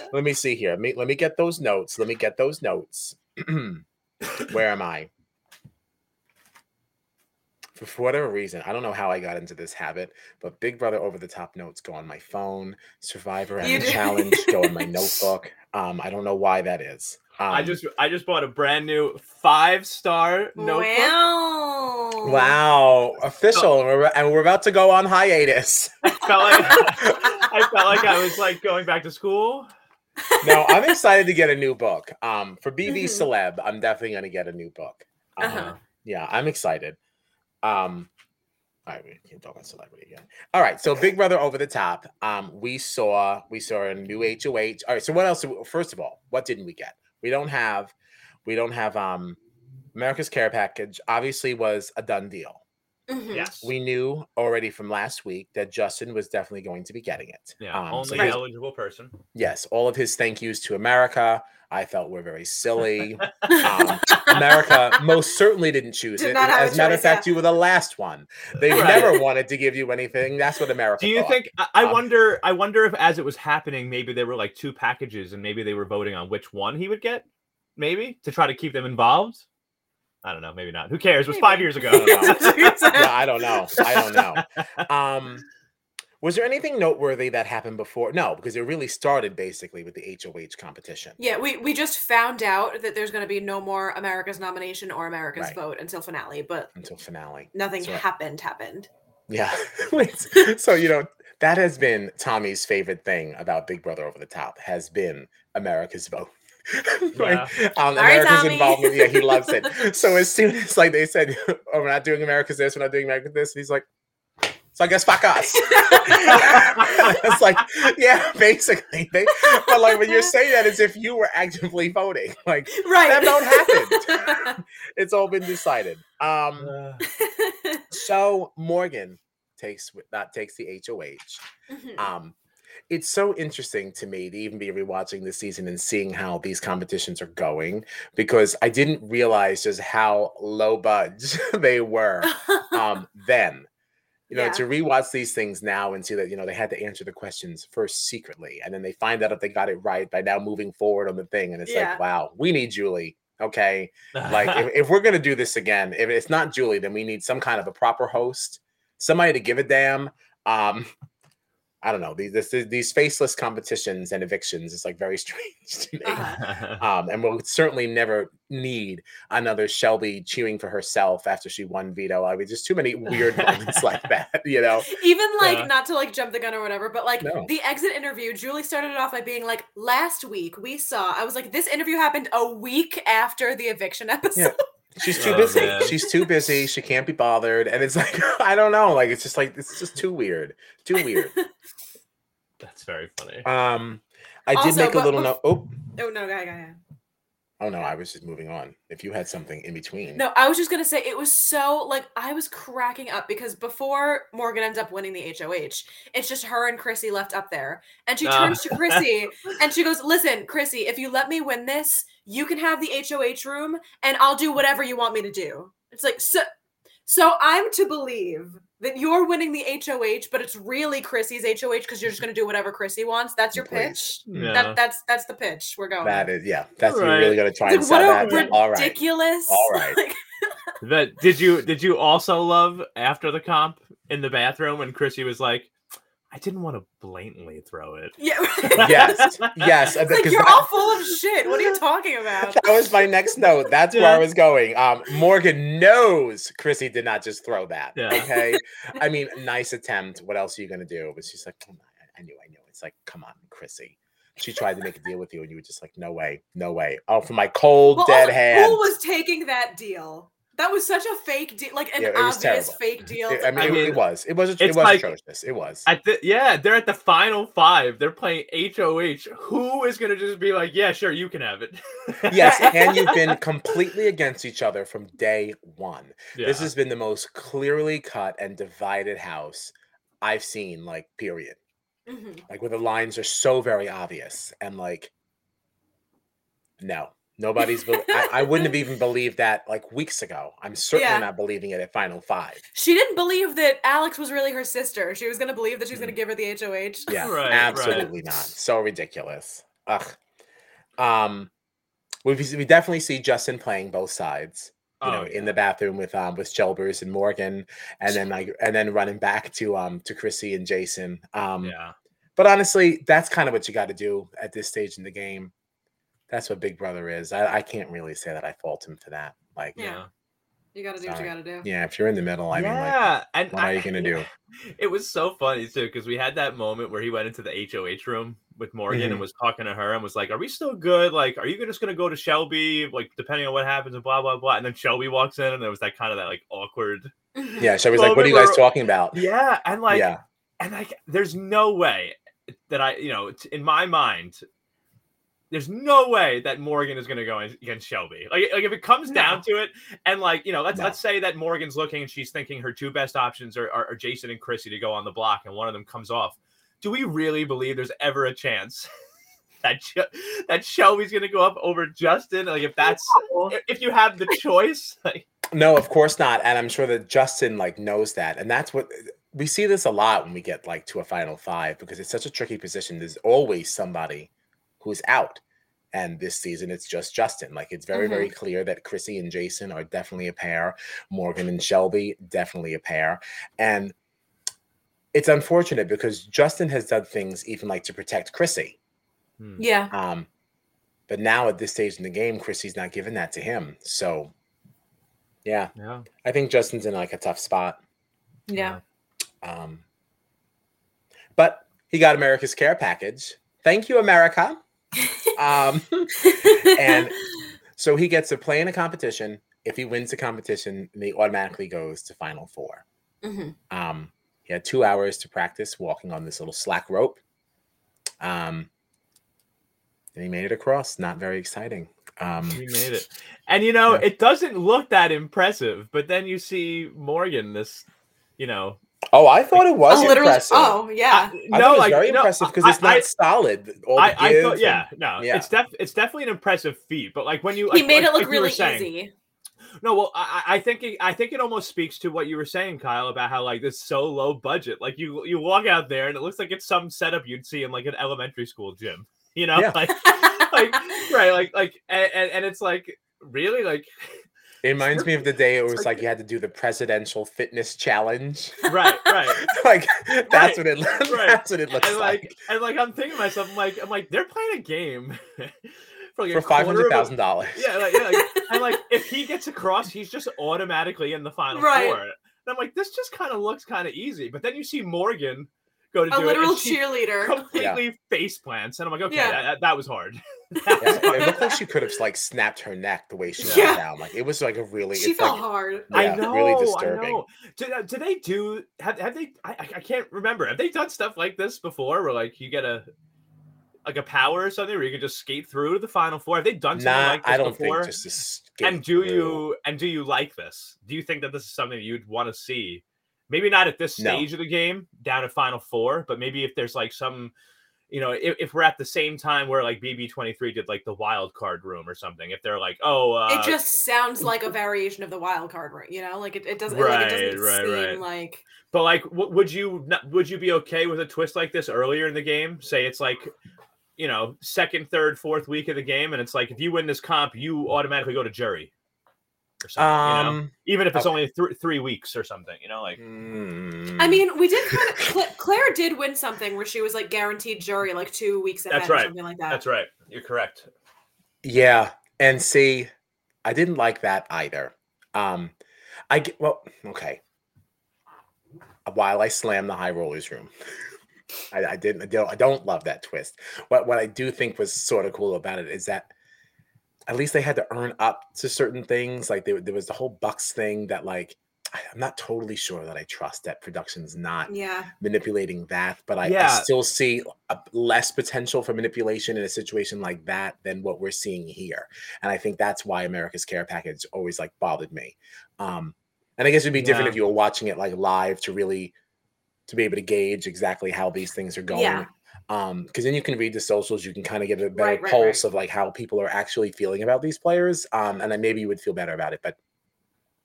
God. Let me see here. Let me, let me get those notes. Let me get those notes. Where am I? For, for whatever reason, I don't know how I got into this habit, but Big Brother Over the Top notes go on my phone. Survivor and the Challenge go in my notebook. Um, I don't know why that is. Um, I just I just bought a brand new five star notebook. Wow! Wow! Official, oh. and we're about to go on hiatus. I felt like I felt like I was like going back to school. No, I'm excited to get a new book. Um, for B B mm-hmm. Celeb, I'm definitely going to get a new book. Um, uh-huh. Yeah, I'm excited. Um, all right, we can talk about celebrity again. All right, so Big Brother Over the Top. Um, we saw we saw a new H O H. All right, so what else? First of all, what didn't we get? We don't have, we don't have. Um, America's Care Package obviously was a done deal. Mm-hmm. Yes, we knew already from last week that Justin was definitely going to be getting it. Yeah, um, only so his, eligible person. Yes, all of his thank yous to America. I felt were very silly. um, America most certainly didn't choose Did it. As a matter of fact, that. You were the last one. They right. never wanted to give you anything. That's what America. Do you thought. think? I um, wonder. I wonder if, as it was happening, maybe there were like two packages, and maybe they were voting on which one he would get. Maybe to try to keep them involved. I don't know. Maybe not. Who cares? It was maybe. five years ago. I don't know. yeah, I don't know. I don't know. Um, Was there anything noteworthy that happened before? No, because it really started basically with the H O H competition. Yeah, we, we just found out that there's going to be no more America's nomination or America's right. vote until finale, but until finale, nothing right. happened happened. Yeah. So you don't That has been Tommy's favorite thing about Big Brother Over the Top, has been America's vote. Yeah. Like, um, America's right, involvement, yeah, he loves it. So as soon as like they said, "Oh, we're not doing America's this, we're not doing America's this," and he's like, "So I guess fuck us." It's like, yeah, basically. They, but like when you're saying that, as if you were actively voting, like right. that don't happen. It's all been decided. Um, uh. So Morgan takes that takes the H O H. Mm-hmm. Um, it's so interesting to me to even be rewatching this season and seeing how these competitions are going, because I didn't realize just how low budge they were um, then. You know, yeah. to rewatch these things now and see that, you know, they had to answer the questions first secretly, and then they find out if they got it right by now moving forward on the thing. And it's yeah. like, wow, we need Julie. Okay. Like if, if we're going to do this again, if it's not Julie, then we need some kind of a proper host, somebody to give a damn. Um, I don't know. These this, these faceless competitions and evictions is like very strange to me. Um, and we'll certainly never need another Shelby cheering for herself after she won veto. I mean, just too many weird moments like that, you know? Even like, yeah. not to like jump the gun or whatever, but like no. the exit interview, Julie started it off by being like, last week we saw, I was like, this interview happened a week after the eviction episode. Yeah. She's too oh, busy. Man. She's too busy. She can't be bothered. And it's like, I don't know. Like, it's just like, it's just too weird. Too weird. That's very funny. Um, I also, did make a little note. Oh. oh, no, go ahead, go ahead. Oh, no, I was just moving on. If you had something in between. No, I was just going to say, it was so, like, I was cracking up because before Morgan ends up winning the H O H, it's just her and Chrissy left up there. And she turns oh. to Chrissy and she goes, listen, Chrissy, if you let me win this, you can have the H O H room and I'll do whatever you want me to do. It's like, so, so I'm to believe that you're winning the H O H, but it's really Chrissy's H O H because you're just going to do whatever Chrissy wants. That's your pitch. Yeah. That, that's that's the pitch we're going. That is, yeah. That's right. You're really going to try like, and sell that. What a ridiculous. All right. Like, that, did you did you also love after the comp in the bathroom when Chrissy was like, I didn't want to blatantly throw it. Yeah. yes. Yes. It's like, you're that, all full of shit. What are you talking about? That was my next note. That's yeah. where I was going. Um, Morgan knows Chrissy did not just throw that. Yeah. Okay. I mean, nice attempt. What else are you going to do? But she's like, come on. I knew, I knew. It's like, come on, Chrissy. She tried to make a deal with you and you were just like, no way, no way. Oh, for my cold, well, dead hand. Who was taking that deal? That was such a fake deal, like an yeah, obvious terrible. fake deal. It, I mean, I mean it, it was. It was. It was like, atrocious. It was. At the, yeah, they're at the final five. They're playing H O H. Who is going to just be like, yeah, sure, you can have it? Yes, and you've been completely against each other from day one. Yeah. This has been the most clearly cut and divided house I've seen, like, period. Mm-hmm. Like, where the lines are so very obvious. And, like, no. Nobody's. Be- I, I wouldn't have even believed that like weeks ago. I'm certainly yeah. not believing it at Final Five. She didn't believe that Alex was really her sister. She was going to believe that she was mm. going to give her the H O H. Yeah, right, absolutely right. not. So ridiculous. Ugh. Um, we we definitely see Justin playing both sides. You know, oh, yeah. in the bathroom with um with Shelbers and Morgan, and then like and then running back to um to Chrissy and Jason. Um, yeah. But honestly, that's kind of what you got to do at this stage in the game. That's what Big Brother is. I, I can't really say that I fault him for that. Like, yeah, you got to do sorry. what you got to do. Yeah, if you're in the middle, I yeah. mean, like, what I, are you gonna do? It was so funny too because we had that moment where he went into the H O H room with Morgan mm-hmm. and was talking to her and was like, "Are we still good? Like, are you just gonna go to Shelby? Like, depending on what happens and blah blah blah." And then Shelby walks in and there was that kind of that like awkward. Yeah, Shelby's like, "What are you guys where, talking about?" Yeah, and like, yeah. and like, there's no way that I, you know, in my mind. There's no way that Morgan is going to go against Shelby. Like, like if it comes no. down to it, and like, you know, let's no. let's say that Morgan's looking and she's thinking her two best options are, are, are Jason and Chrissy to go on the block, and one of them comes off. Do we really believe there's ever a chance that that Shelby's going to go up over Justin? Like, if that's if you have the choice, like no, of course not. And I'm sure that Justin like knows that, and that's what. We see this a lot when we get like to a final five because it's such a tricky position. There's always somebody who's out. And this season, it's just Justin. Like, it's very, mm-hmm. very clear that Chrissy and Jason are definitely a pair. Morgan and Shelby, definitely a pair. And it's unfortunate because Justin has done things even, like, to protect Chrissy. Hmm. Yeah. Um, but now at this stage in the game, Chrissy's not giving that to him. So, yeah. yeah. I think Justin's in, like, a tough spot. Yeah. Um, But he got America's Care Package. Thank you, America. um, and so he gets to play in a competition. If he wins the competition, he automatically goes to Final Four. Mm-hmm. Um, he had two hours to practice walking on this little slack rope. Um, and he made it across. Not very exciting. Um, he made it. And, you know, yeah. it doesn't look that impressive. But then you see Morgan, this, you know. Oh, I thought it was impressive. Oh, yeah. I, I no, it was like, very no, impressive because it's not I, solid. All I, I thought, yeah, and, no, yeah. It's, def- it's definitely an impressive feat. But, like, when you. He like, made like, it look like really saying, easy. No, well, I, I think it, I think it almost speaks to what you were saying, Kyle, about how like this is so low budget. Like you you walk out there and it looks like it's some setup you'd see in like an elementary school gym, you know, yeah. like like right, like like and, and it's like really like. It reminds me of the day it was like, like you had to do the presidential fitness challenge. Right, right. like that's right, what it looks. Right. That's what it looks and, like. like. And like I'm thinking to myself, I'm like I'm like they're playing a game. For, like for five hundred thousand dollars. Yeah, like, yeah like, and like if he gets across, he's just automatically in the final right. four. And I'm like, this just kind of looks kind of easy. But then you see Morgan go to a do literal it cheerleader, completely yeah. face plants, and I'm like, okay, yeah. that, that was hard. That yeah, was hard. It looked like she could have like snapped her neck the way she yeah. went down. Like it was like a really she it's felt like, hard. Yeah, I know, really disturbing. I know. Do, do they do? Have have they? I, I can't remember. Have they done stuff like this before? Where like you get a. Like a power or something, where you can just skate through to the final four. Have they done something nah, like this I don't before? Think just and do through. you and do you like this? Do you think that this is something you'd want to see? Maybe not at this stage no. of the game, down to final four, but maybe if there's like some, you know, if, if we're at the same time where like B B twenty-three did like the wild card room or something. If they're like, oh, uh, it just sounds like a variation of the wild card room, you know, like it, it doesn't right, like, it doesn't right, seem right. like. But like, w- would you not, would you be okay with a twist like this earlier in the game? Say it's like. You know, second, third, fourth week of the game, and it's like if you win this comp, you automatically go to jury or something, um, you know? Even if it's okay. only th- three weeks or something, you know, like mm. I mean, we did kind of Cla- Claire did win something where she was like guaranteed jury like two weeks ahead, that's right. or something like that. That's right. You're correct. Yeah, and see, I didn't like that either. Um, I get, well, okay. While I slam the high rollers room. I, I didn't. I don't, I don't love that twist. What what I do think was sort of cool about it is that at least they had to earn up to certain things. Like they, there was the whole Bucks thing that, like, I'm not totally sure that I trust that production's not yeah. manipulating that, but I, yeah. I still see a, less potential for manipulation in a situation like that than what we're seeing here. And I think that's why America's Care Package always like bothered me. Um, and I guess it'd be different yeah. if you were watching it like live to really. To be able to gauge exactly how these things are going. Yeah. Um, because then you can read the socials, you can kind of get a better right, right, pulse right. of like how people are actually feeling about these players. Um, and then maybe you would feel better about it, but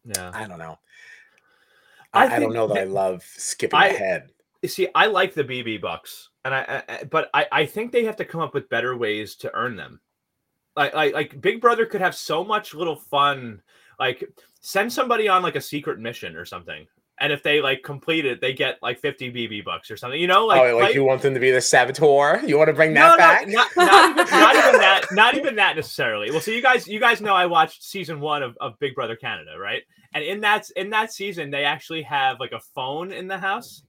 yeah. I don't know. I, I, I don't know that, that I love skipping I, ahead. You see, I like the B B Bucks, and I, I but I, I think they have to come up with better ways to earn them. Like, like like Big Brother could have so much little fun, like send somebody on like a secret mission or something. And if they like complete it, they get like fifty B B bucks or something, you know. Like, oh, like, like you want them to be the saboteur? You want to bring that no, back? No, not, not, even, not even that. Not even that necessarily. Well, so you guys, you guys know I watched season one of, of Big Brother Canada, right? And in that in that season, they actually have like a phone in the house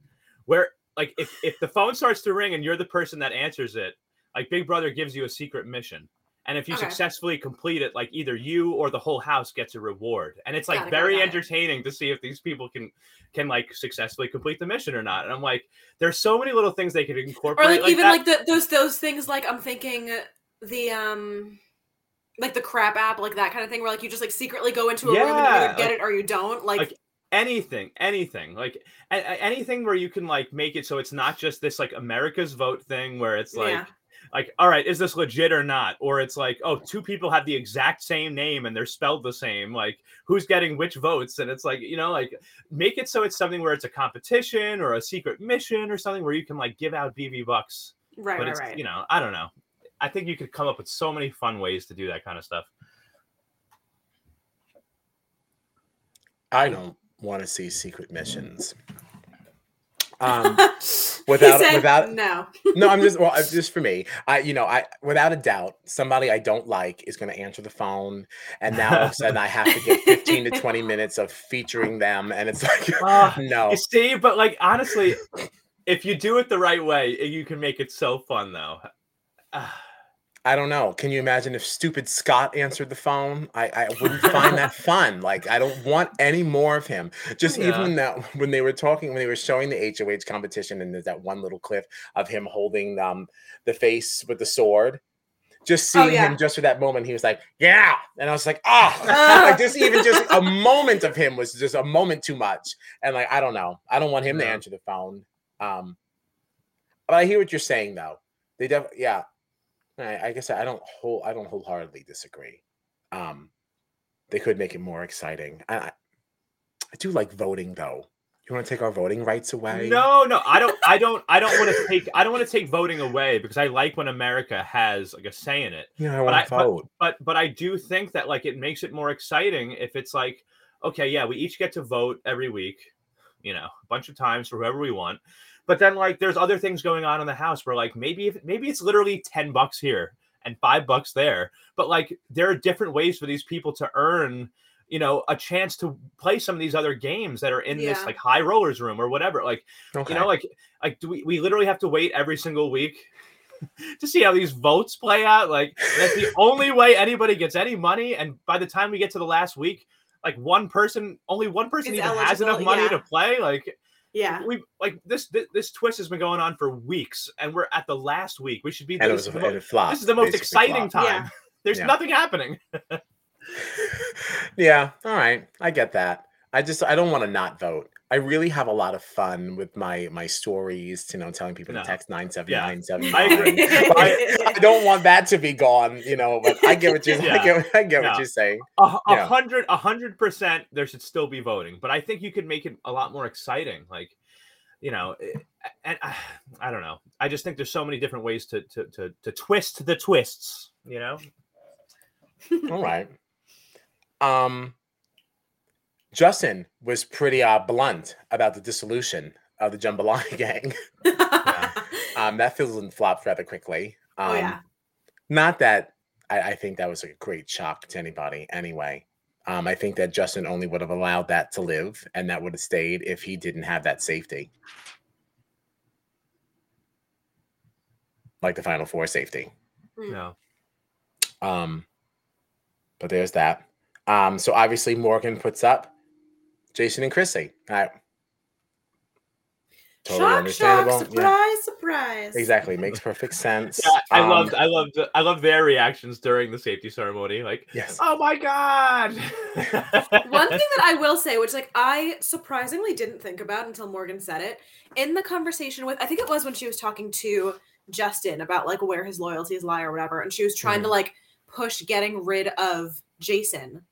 where, like, if if the phone starts to ring and you're the person that answers it, like Big Brother gives you a secret mission. And if you okay. successfully complete it, like either you or the whole house gets a reward. And it's like Gotta very entertaining it. to see if these people can can like successfully complete the mission or not. And I'm like, there's so many little things they could incorporate. Or like, like even that. like the, those those things like I'm thinking the um like the crap app, like that kind of thing where like you just like secretly go into a yeah, room and you either get like, it or you don't. Like, like anything, anything like a- anything where you can like make it so it's not just this like America's vote thing where it's like. Yeah. Like, all right, is this legit or not? Or it's like, oh, two people have the exact same name and they're spelled the same. Like, who's getting which votes? And it's like, you know, like make it so it's something where it's a competition or a secret mission or something where you can like give out B B bucks. Right, but right, it's, right. You know, I don't know. I think you could come up with so many fun ways to do that kind of stuff. I don't want to see secret missions. Um, without, said, without, no, no, I'm just, well, just for me, I, you know, I, without a doubt, somebody I don't like is going to answer the phone. And now all of a sudden I have to get fifteen to twenty minutes of featuring them. And it's like, uh, no, you see, but like, honestly, If you do it the right way, you can make it so fun, though. I don't know. Can you imagine if stupid Scott answered the phone? I, I wouldn't find that fun. Like, I don't want any more of him. Just yeah. even that when they were talking, when they were showing the H O H competition, and there's that one little clip of him holding um, the face with the sword. Just seeing oh, yeah. him just for that moment, he was like, yeah. And I was like, oh, like just even just a moment of him was just a moment too much. And like, I don't know. I don't want him no. to answer the phone. Um, but I hear what you're saying, though. They definitely, yeah. I, I guess I don't whole I don't wholeheartedly disagree. Um, they could make it more exciting. I, I I do like voting, though. You want to take our voting rights away? No, no, I don't. I don't. I don't want to take. I don't want to take voting away, because I like when America has like a say in it. Yeah, I want to vote. But, but but I do think that like it makes it more exciting if it's like, okay, yeah, we each get to vote every week, you know, a bunch of times for whoever we want. But then, like, there's other things going on in the house where, like, maybe if, maybe it's literally ten bucks here and five bucks there. But like, there are different ways for these people to earn, you know, a chance to play some of these other games that are in yeah. this like high rollers room or whatever. Like, okay. you know, like like do we we literally have to wait every single week to see how these votes play out? Like, that's the only way anybody gets any money. And by the time we get to the last week, like one person, only one person it's even eligible, has enough money yeah. to play. Like. Yeah, we like this, this. This twist has been going on for weeks, and we're at the last week. We should be. And this, it was, most, it flopped, this is the most exciting flopped. time. Yeah. There's yeah. nothing happening. yeah. All right. I get that. I just I don't want to not vote. I really have a lot of fun with my my stories, you know, telling people no. to text nine seven nine seven nine. I, I, I don't want that to be gone, you know, but I get what you're, yeah. I get, I get no. what you're saying. A, a yeah. hundred, a hundred percent there should still be voting, but I think you could make it a lot more exciting. Like, you know, and I, I don't know. I just think there's so many different ways to to to, to twist the twists, you know? All right. Um. Justin was pretty uh, blunt about the dissolution of the Jambalaya gang. yeah. um, that fizzled and flopped rather quickly. Um, oh, yeah. Not that I, I think that was a great shock to anybody anyway. Um, I think that Justin only would have allowed that to live, and that would have stayed if he didn't have that safety. Like the Final Four safety. Yeah. Um, but there's that. Um, so obviously Morgan puts up Jason and Chrissy. All right. Totally shock, understandable. Shock, surprise, yeah. surprise. Exactly. Makes perfect sense. Yeah, I um, loved I loved I loved their reactions during the safety ceremony. Like, yes. oh my God. One thing that I will say, which like I surprisingly didn't think about until Morgan said it, in the conversation with I think it was when she was talking to Justin about like where his loyalties lie or whatever, and she was trying mm. to like push getting rid of Jason.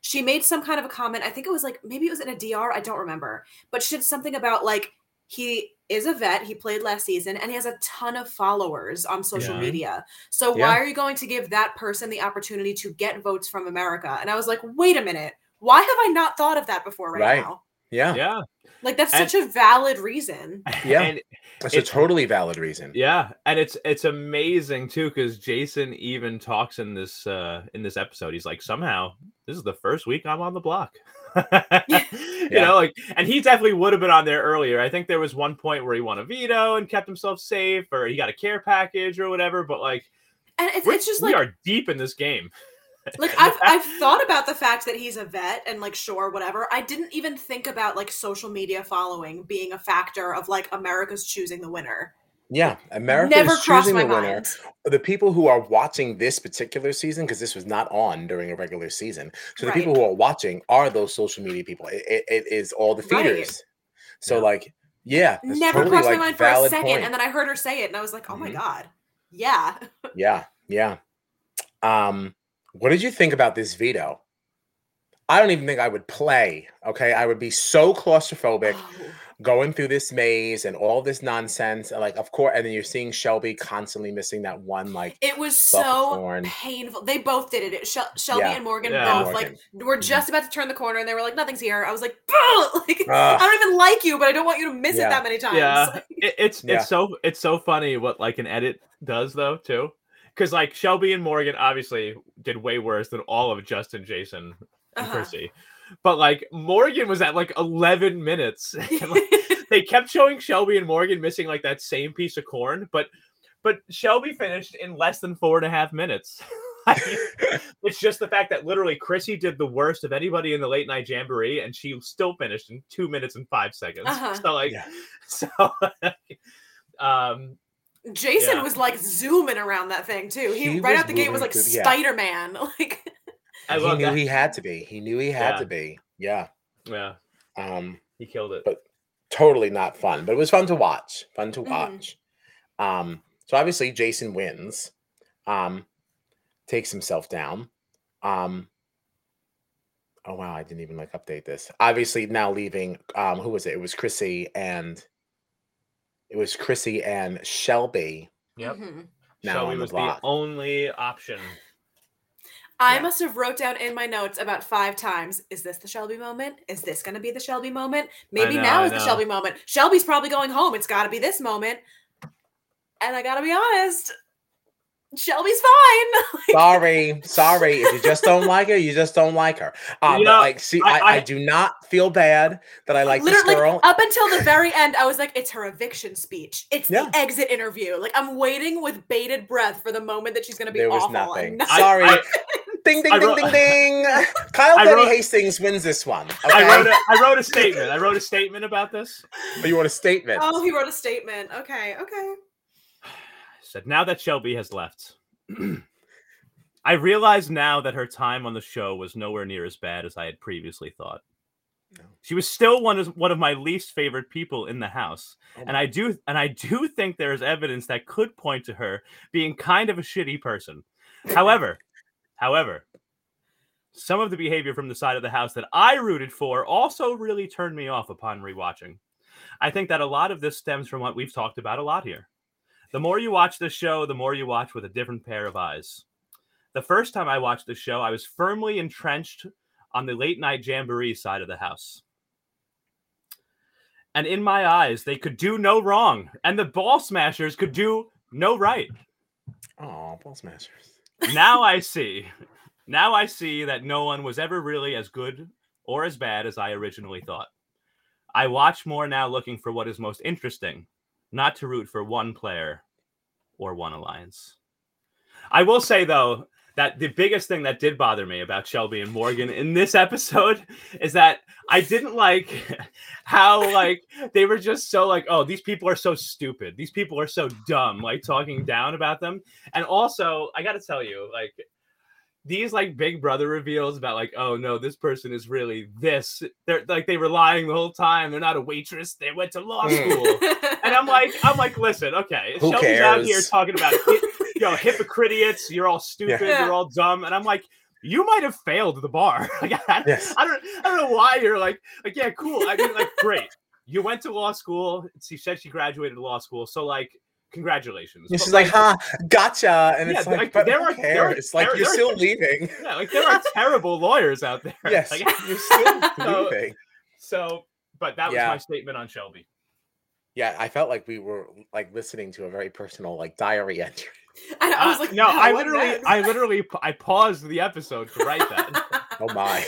She made some kind of a comment. I think it was like, maybe it was in a D R. I don't remember. But she did something about like, he is a vet. He played last season and he has a ton of followers on social yeah. media. So yeah. why are you going to give that person the opportunity to get votes from America? And I was like, wait a minute. Why have I not thought of that before right, right. now? Yeah. Yeah. Like that's and, such a valid reason. Yeah. And that's a totally valid reason. Yeah. And it's it's amazing too, because Jason even talks in this uh in this episode. He's like, somehow this is the first week I'm on the block. yeah. You know, like, and he definitely would have been on there earlier. I think there was one point where he won a veto and kept himself safe, or he got a care package or whatever, but like and it's, it's just we like we are deep in this game. Like, I've I've thought about the fact that he's a vet and, like, sure, whatever. I didn't even think about, like, social media following being a factor of, like, America's choosing the winner. Yeah, America Never is choosing the mind. winner. The people who are watching this particular season, because this was not on during a regular season, so the right. people who are watching are those social media people. It, it, it is all the feeders. Right. So, yeah. like, yeah. Never totally, crossed like, my mind for a second, point. and then I heard her say it, and I was like, oh, mm-hmm. my God. Yeah. yeah, yeah. Um... What did you think about this veto? I don't even think I would play, okay? I would be so claustrophobic oh. going through this maze and all this nonsense. And like, of course, and then you're seeing Shelby constantly missing that one, like, it was so corn. painful. They both did it. it Shel- Shelby yeah. and Morgan yeah. both, Morgan. like, were just about to turn the corner and they were like, nothing's here. I was like, like uh, I don't even like you, but I don't want you to miss yeah. it that many times. Yeah. Like, it, it's yeah. it's so it's so funny what, like, an edit does, though, too. Because, like, Shelby and Morgan obviously did way worse than all of Justin, Jason, and uh-huh. Chrissy. But, like, Morgan was at, like, eleven minutes. And, like, they kept showing Shelby and Morgan missing like that same piece of corn, but but Shelby finished in less than four and a half minutes. It's just the fact that literally Chrissy did the worst of anybody in the late night jamboree, and she still finished in two minutes and five seconds. Uh-huh. So like, yeah. so um, Jason yeah. was like zooming around that thing too. He, he right out the gate was like good. Spider-Man. Yeah. Like I he love knew that. he had to be. He knew he had yeah. to be. Yeah. Yeah. Um, he killed it. But totally not fun. But it was fun to watch. Fun to watch. Mm-hmm. Um, so obviously Jason wins. Um, takes himself down. Um, oh, wow. I didn't even like update this. Obviously now leaving, um, who was it? It was Chrissy and it was Chrissy and Shelby. Yep. Mm-hmm. Now Shelby on the was block. The only option. I yeah. must have wrote down in my notes about five times, is this the Shelby moment? Is this going to be the Shelby moment? Maybe know, now I is know. the Shelby moment. Shelby's probably going home. It's got to be this moment. And I got to be honest, Shelby's fine. sorry. Sorry. If you just don't like her, you just don't like her. Um, you know, but like, see, I, I, I do not feel bad that I like this girl. Like, up until the very end, I was like, it's her eviction speech. It's yeah. the exit interview. Like, I'm waiting with bated breath for the moment that she's going to be there was awful. Nothing. nothing. Sorry. I, I, ding, ding, wrote, ding, ding, ding. Kyle Denny Hastings wins this one. Okay? I, wrote a, I wrote a statement. I wrote a statement about this. Oh, you wrote a statement. Oh, he wrote a statement. Okay. Okay. Said, now that Shelby has left, I realize now that her time on the show was nowhere near as bad as I had previously thought. No. She was still one of one of my least favorite people in the house, oh and I do and I do think there is evidence that could point to her being kind of a shitty person. However, however, some of the behavior from the side of the house that I rooted for also really turned me off upon rewatching. I think that a lot of this stems from what we've talked about a lot here. The more you watch this show, the more you watch with a different pair of eyes. The first time I watched this show, I was firmly entrenched on the late night jamboree side of the house. And in my eyes, they could do no wrong. And the ball smashers could do no right. Aw, ball smashers. Now I see. Now I see that no one was ever really as good or as bad as I originally thought. I watch more now looking for what is most interesting. Not to root for one player or one alliance. I will say, though, that the biggest thing that did bother me about Shelby and Morgan in this episode is that I didn't like how, like, they were just so, like, oh, these people are so stupid. These people are so dumb, like, talking down about them. And also, I got to tell you, like, these, like, Big Brother reveals about, like, oh, no, this person is really this. They're, like, they were lying the whole time. They're not a waitress. They went to law school. And I'm like, I'm like, listen, okay. Who Shelby's cares? Out here talking about, yo, hypocrites, you're all stupid, yeah. you're all dumb. And I'm like, you might have failed the bar. Like, I, yes. I don't I don't know why you're like, like, yeah, cool. I mean, like, great. You went to law school. She said she graduated law school. So, like, congratulations. She's like, ha, huh, gotcha. And yeah, it's like, like but there, are, there are it's like, there, you're there still are, leaving. Yeah, like, there are terrible lawyers out there. Yes, like, you're still so, leaving. So, but that was yeah. my statement on Shelby. Yeah, I felt like we were like listening to a very personal like diary entry. And I was like, uh, no, I literally, I literally, I paused the episode to write that. Oh my!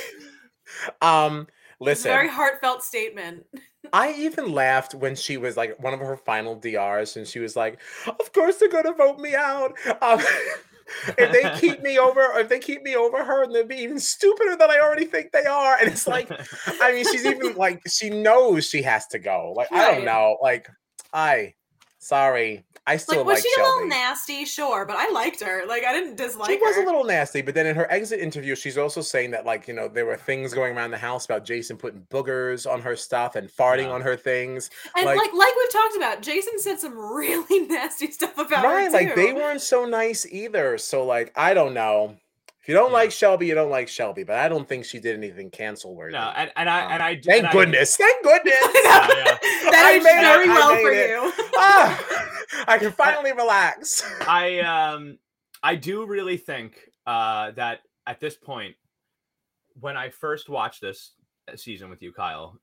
Um, listen, very heartfelt statement. I even laughed when she was like one of her final D Rs, and she was like, "Of course they're gonna vote me out." Um, If they keep me over, or if they keep me over her, and they'll be even stupider than I already think they are. And it's like, I mean, she's even like, she knows she has to go. Like, right. I don't know. Like, I, sorry. I still like, was like she Shelby. A little nasty? Sure. But I liked her. Like, I didn't dislike her. She was her. a little nasty. But then in her exit interview, she's also saying that, like, you know, there were things going around the house about Jason putting boogers on her stuff and farting wow. on her things. And like, like, like we've talked about, Jason said some really nasty stuff about right, her, too. Like, they weren't so nice either. So, like, I don't know. If you don't yeah. like Shelby, you don't like Shelby. But I don't think she did anything cancel-worthy. No, and, and I... Um, and I and thank I, goodness. I, thank goodness. Yeah, yeah. That is very well for it. you. Ah! I can finally relax. I um I do really think uh that at this point, when I first watched this season with you, Kyle,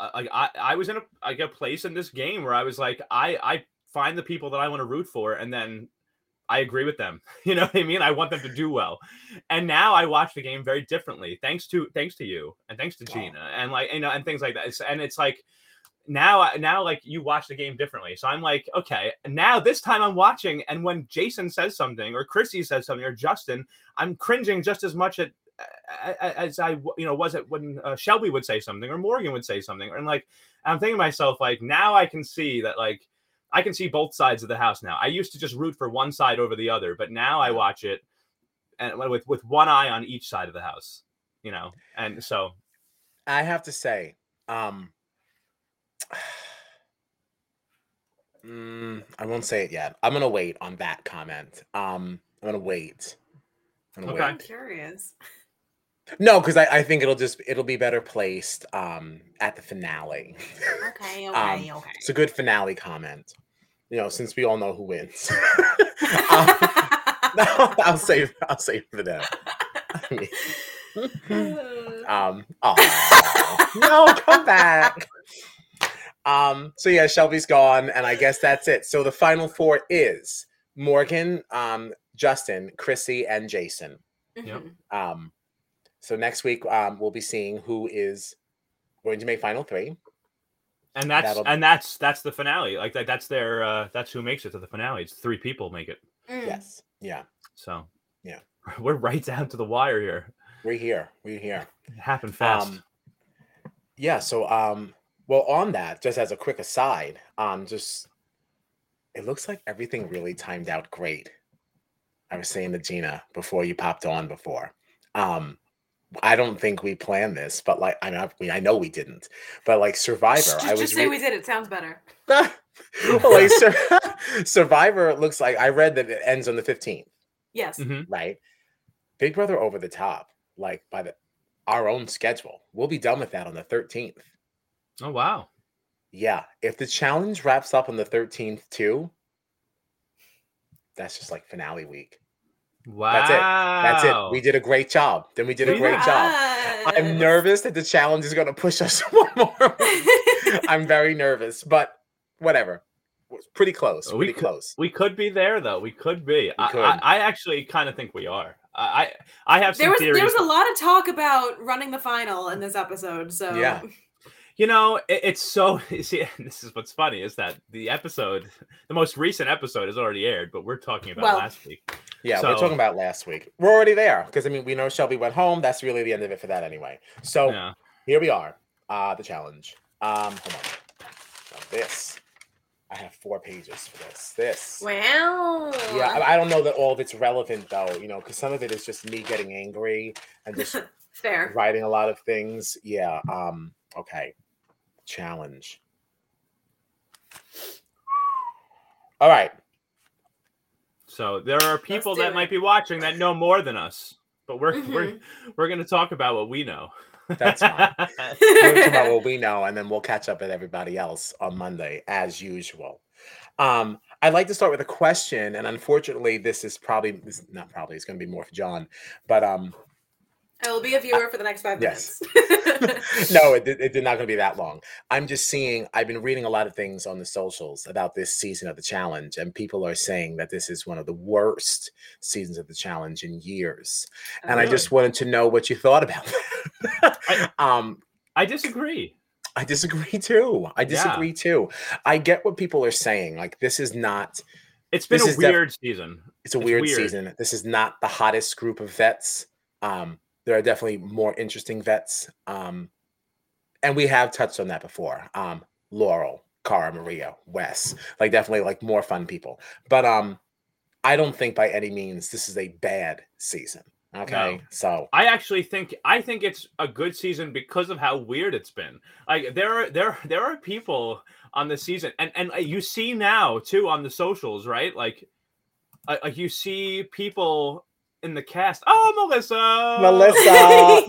I I, I was in a like a place in this game where I was like, I, I find the people that I want to root for, and then I agree with them. You know what I mean? I want them to do well. And now I watch the game very differently, thanks to thanks to you and thanks to wow. Gina and like you know and things like that. And it's like now, now like you watch the game differently. So I'm like, okay, now this time I'm watching. And when Jason says something or Chrissy says something or Justin, I'm cringing just as much at, as I, you know, was it when uh, Shelby would say something or Morgan would say something. And like, I'm thinking to myself, like, now I can see that, like, I can see both sides of the house now. I used to just root for one side over the other, but now I watch it and with, with one eye on each side of the house, you know? And so I have to say, um, mm, I won't say it yet. I'm going to wait on that comment. Um, I'm going to wait. I'm, okay. wait. I'm curious. No, because I, I think it'll just it'll be better placed um, at the finale. Okay, okay, um, okay. It's a good finale comment, you know, since we all know who wins. um, no, I'll save I'll save for them. I mean, um, oh no, come back. Um, so yeah, Shelby's gone, and I guess that's it. So the final four is Morgan, um, Justin, Chrissy, and Jason. Yep. Um. So next week, um, we'll be seeing who is going to make final three, and that's That'll... and that's that's the finale. Like that, that's their uh, that's who makes it to the finale. It's three people make it. Mm. Yes. Yeah. So yeah, we're right down to the wire here. We're here. We're here. It happened fast. Um, yeah. So um, well, on that, just as a quick aside, um, just it looks like everything really timed out great. I was saying to Gina before you popped on before. Um, I don't think we planned this, but like I mean, I, mean, I know we didn't, but like Survivor, just, I was just say re- we did. It sounds better. Well, like, sur- Survivor looks like I read that it ends on the fifteenth. Yes, mm-hmm. Right. Big Brother Over the Top, like by the our own schedule, we'll be done with that on the thirteenth. Oh wow! Yeah, if the challenge wraps up on the thirteenth too, that's just like finale week. Wow. That's it. That's it. We did a great job. Then we did a great yes. job. I'm nervous that the challenge is going to push us one more. I'm very nervous, but whatever. We're pretty close. Pretty we could, close. We could be there, though. We could be. We I, could. I, I actually kind of think we are. I I have some there was, theories. There was a lot of talk about running the final in this episode. So yeah. You know, it, it's so, see, this is what's funny is that the episode, the most recent episode has already aired, but we're talking about well, last week. Yeah, so, we're talking about last week. We're already there because, I mean, we know Shelby went home. That's really the end of it for that anyway. So yeah. Here we are, uh, the challenge. Um, hold on. Now this, I have four pages for this. This. Wow. Yeah, I, I don't know that all of it's relevant, though, you know, because some of it is just me getting angry and just fair. Writing a lot of things. Yeah, um, okay. Challenge. All right. So there are people that it. might be watching that know more than us, but we're mm-hmm. we're we're going to talk about what we know. That's fine. We're going to talk about what we know, and then we'll catch up with everybody else on Monday as usual. Um, I'd like to start with a question, and unfortunately, this is probably this, not probably it's going to be more for John, but um. I will be a viewer uh, for the next five minutes. Yes. No, it, it, it's not going to be that long. I'm just seeing, I've been reading a lot of things on the socials about this season of The Challenge, and people are saying that this is one of the worst seasons of The Challenge in years. Oh, and really? I just wanted to know what you thought about that. I, um, I disagree. I disagree too. I disagree yeah. too. I get what people are saying. Like, this is not... It's been a weird def- season. It's a it's weird, weird season. This is not the hottest group of vets. Um, There are definitely more interesting vets. Um, and we have touched on that before. Um, Laurel, Cara, Maria, Wes. Like, definitely, like, more fun people. But um, I don't think by any means this is a bad season. Okay? No. So I actually think I think it's a good season because of how weird it's been. Like, there are, there, there are people on the season. And, and you see now, too, on the socials, right? Like, uh, like you see people... in the cast. Oh, Melissa. Melissa.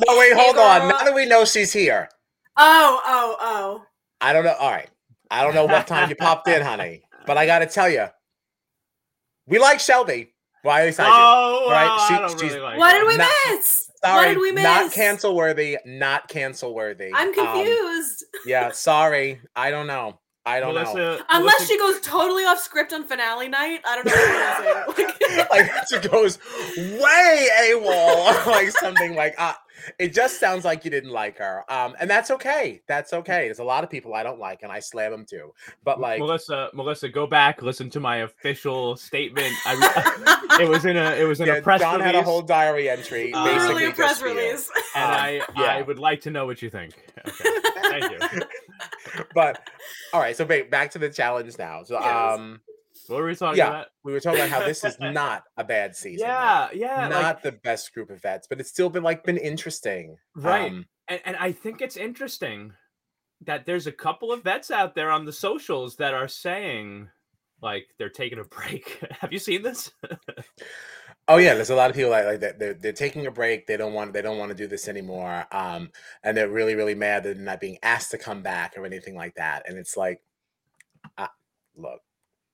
No, wait, hold hey, on. Now that we know she's here. Oh, oh, oh. I don't know. All right. I don't know what time you popped in, honey. But I got to tell you, we like Shelby. Well, at least I do. Oh, right? Well, she, I don't really like what her. Did we not, miss? Sorry, what did we miss? Not cancel worthy. Not cancel worthy. I'm confused. Um, yeah, sorry. I don't know. I don't Melissa, know. Melissa, Unless she goes totally off script on finale night. I don't know what I'm saying. Like, it goes way AWOL. Like something like, uh, it just sounds like you didn't like her. Um, and that's okay. That's okay. There's a lot of people I don't like, and I slam them too. But like. Melissa, Melissa, go back. Listen to my official statement. I, it was in a it was in yeah, a press Don release. Don had a whole diary entry. Uh, basically a press release. You. And um, I, yeah. I would like to know what you think. Okay. Thank you. But all right, so wait, back to the challenge now. So yes. um what were we talking yeah, about? We were talking about how this is not a bad season. Yeah, like, yeah. Not like, the best group of vets, but it's still been like been interesting. Right. Um, and, and I think it's interesting that there's a couple of vets out there on the socials that are saying like they're taking a break. Have you seen this? Oh yeah, there's a lot of people like, like that. They're, they're taking a break. They don't want. They don't want to do this anymore. Um, and they're really, really mad that they're not being asked to come back or anything like that. And it's like, uh, look,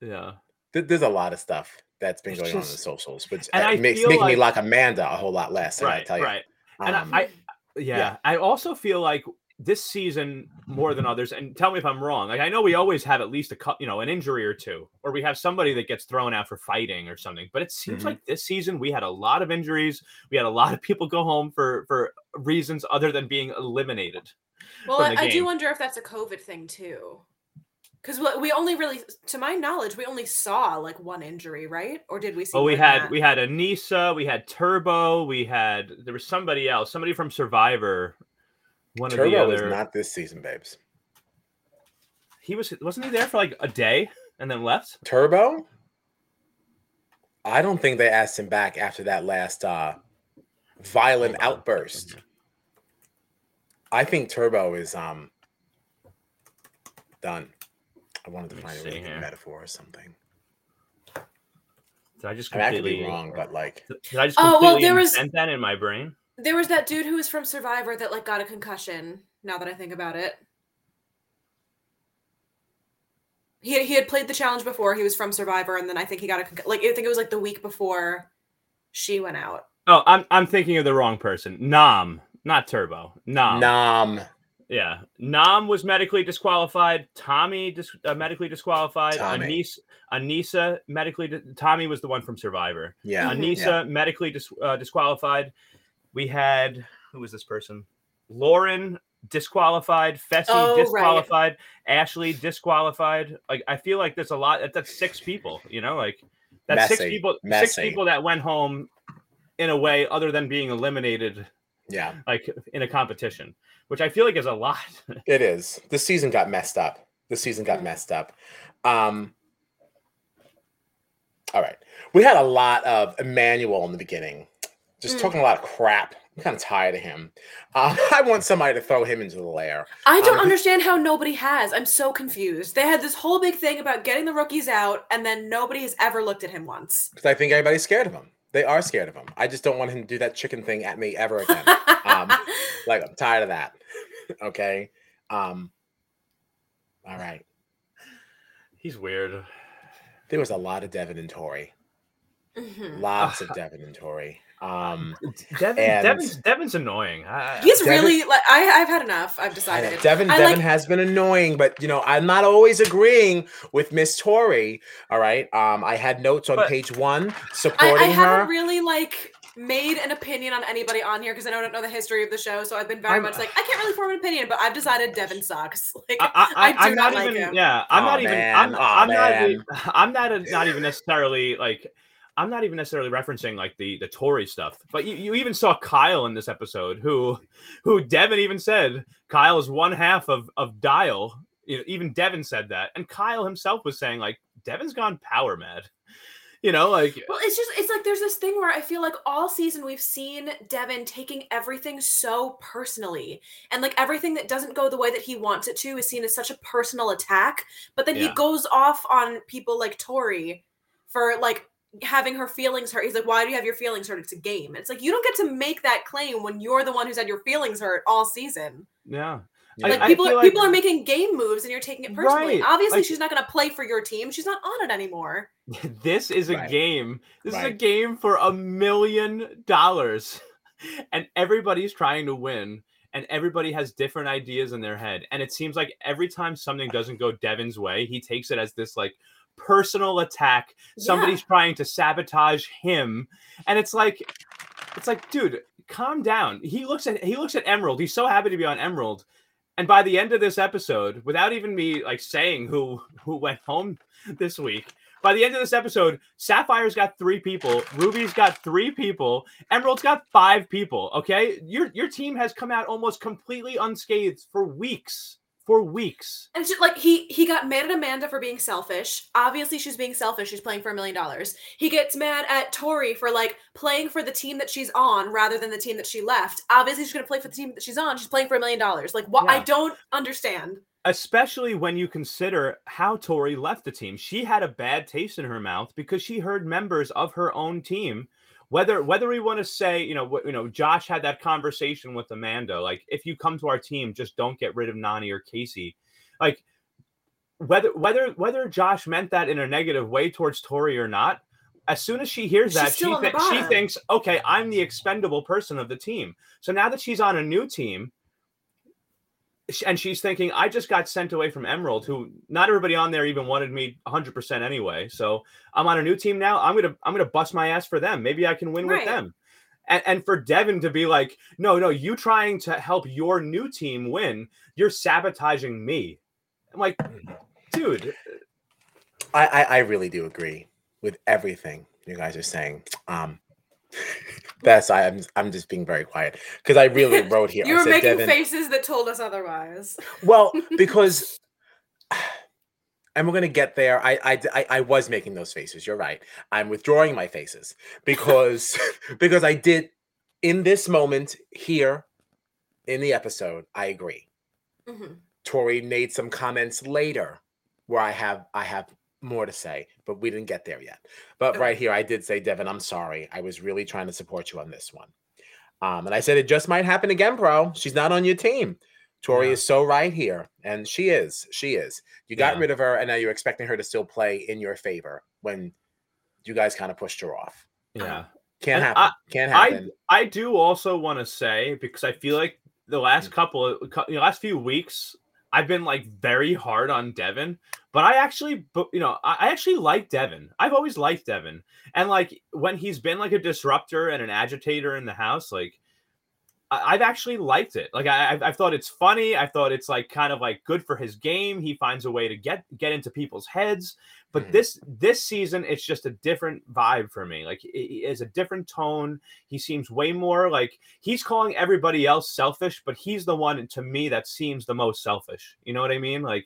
yeah, th- there's a lot of stuff that's been it's going just, on in the socials, which uh, makes making like, me like Amanda a whole lot less. Right, I tell you. Right. Um, and I, I yeah, yeah, I also feel like this season more than others. And tell me if I'm wrong. Like I know we always have at least a you know an injury or two, or we have somebody that gets thrown out for fighting or something. But it seems mm-hmm. like this season we had a lot of injuries. We had a lot of people go home for for reasons other than being eliminated. Well, I, I do wonder if that's a COVID thing too, because we only really, to my knowledge, we only saw like one injury, right? Or did we see? Oh, we had that? we had Anissa, we had Turbo, we had there was somebody else, somebody from Survivor. One Turbo of the other... was not this season, babes. He was wasn't he there for like a day and then left? Turbo? I don't think they asked him back after that last uh, violent oh, outburst. Okay. I think Turbo is um done. I wanted to Let find a really good metaphor or something. Did I just completely I mean, I could be wrong? But like, did I just completely oh, well, there was... invent that in my brain? There was that dude who was from Survivor that like got a concussion. Now that I think about it, he he had played the challenge before. He was from Survivor, and then I think he got a conc- like I think it was like the week before she went out. Oh, I'm I'm thinking of the wrong person. Nam, not Turbo. Nam. Nam. Yeah, Nam was medically disqualified. Tommy dis- uh, medically disqualified. Tommy. Anissa, Anissa medically. Di- Tommy was the one from Survivor. Yeah. Anissa yeah. medically dis- uh, disqualified. We had, who was this person? Lauren disqualified, Fessy oh, disqualified, right. Ashley disqualified. Like I feel like there's a lot. That's six people, you know. Like that's Messy. six people. Messy. Six people that went home in a way other than being eliminated. Yeah, like in a competition, which I feel like is a lot. It is. This season got messed up. This season got messed up. Um, all right, we had a lot of Emmanuel in the beginning. Just mm. talking a lot of crap. I'm kind of tired of him. Uh, I want somebody to throw him into the lair. I don't um, understand how nobody has. I'm so confused. They had this whole big thing about getting the rookies out, and then nobody has ever looked at him once. Because I think everybody's scared of him. They are scared of him. I just don't want him to do that chicken thing at me ever again. um, like, I'm tired of that. Okay? Um, all right. He's weird. There was a lot of Devin and Tori. Mm-hmm. Lots of Devin and Tori. Um, Devin, and Devin's, Devin's annoying. I, he's Devin, really like I, I've had enough. I've decided. Devin, I Devin like, has been annoying, but you know I'm not always agreeing with Miss Tori. All right. Um, I had notes on but, page one supporting I, I her. I haven't really like made an opinion on anybody on here because I don't know the history of the show. So I've been very I'm, much like I can't really form an opinion, but I've decided Devin sucks. Like I, I, I do I'm not, not even, like him. Yeah, I'm oh, not even. I'm, oh, I'm not. Even, I'm not. A, not even necessarily like. I'm not even necessarily referencing like the, the Tory stuff, but you, you even saw Kyle in this episode who, who Devin even said, Kyle is one half of, of Dial. You know, even Devin said that. And Kyle himself was saying like, Devin's gone power mad, you know, like, well, it's just, it's like, there's this thing where I feel like all season we've seen Devin taking everything so personally and like everything that doesn't go the way that he wants it to is seen as such a personal attack, but then yeah. he goes off on people like Tori for like, having her feelings hurt. He's like, why do you have your feelings hurt? It's a game. It's like, you don't get to make that claim when you're the one who's had your feelings hurt all season. Yeah. Like I, people I are, like people are making game moves and you're taking it personally. Right. Obviously like, she's not going to play for your team. She's not on it anymore. This is a right. game. This right. is a game for a million dollars and everybody's trying to win. and everybody has different ideas in their head. And it seems like every time something doesn't go Devin's way, he takes it as this like personal attack. Yeah. Somebody's trying to sabotage him. And it's like, it's like, dude, calm down. He looks at, he looks at Emerald. He's so happy to be on Emerald. And by the end of this episode, without even me like saying who, who went home this week, by the end of this episode, Sapphire's got three people, Ruby's got three people, Emerald's got five people, okay? Your your team has come out almost completely unscathed for weeks. For weeks. And she, like he he got mad at Amanda for being selfish. Obviously, she's being selfish. She's playing for a million dollars. He gets mad at Tori for like playing for the team that she's on rather than the team that she left. Obviously, she's going to play for the team that she's on. She's playing for a million dollars. Like, what? Yeah. I don't understand. Especially when you consider how Tori left the team. She had a bad taste in her mouth because she heard members of her own team. Whether whether we want to say, you know, what, you know, Josh had that conversation with Amanda, like, if you come to our team, just don't get rid of Nani or Casey. Like, whether whether whether Josh meant that in a negative way towards Tori or not, as soon as she hears that, she, th- she thinks, okay, I'm the expendable person of the team. So now that she's on a new team, and she's thinking, I just got sent away from Emerald, who not everybody on there even wanted me one hundred percent anyway. So I'm on a new team now. I'm gonna I'm gonna bust my ass for them. Maybe I can win right. with them. And and for Devin to be like, no, no, you trying to help your new team win. You're sabotaging me. I'm like, dude. I I, I really do agree with everything you guys are saying. Um, That's I, I'm I'm just being very quiet because I really wrote here. You were said, making Devin, faces that told us otherwise. Well, because and we're gonna get there. I, I, I, I was making those faces. You're right. I'm withdrawing my faces because because I did in this moment here in the episode. I agree. Mm-hmm. Tori made some comments later where I have I have. more to say, but we didn't get there yet. But right here, I did say, Devin, I'm sorry. I was really trying to support you on this one. Um, and I said, it just might happen again, bro. She's not on your team. Tori yeah. is so right here. And she is. She is. You got yeah. rid of her, and now you're expecting her to still play in your favor when you guys kind of pushed her off. Yeah. Can't and happen. I, Can't happen. I, I do also want to say, because I feel like the last couple, of, the last few weeks, I've been like very hard on Devin, but I actually, you know, I actually like Devin. I've always liked Devin. And like when he's been like a disruptor and an agitator in the house, like I've actually liked it. Like I, I've thought it's funny. I thought it's like kind of like good for his game. He finds a way to get, get into people's heads. But mm-hmm. this, this season, it's just a different vibe for me. Like it is a different tone. He seems way more like he's calling everybody else selfish, but he's the one to me that seems the most selfish. You know what I mean? Like,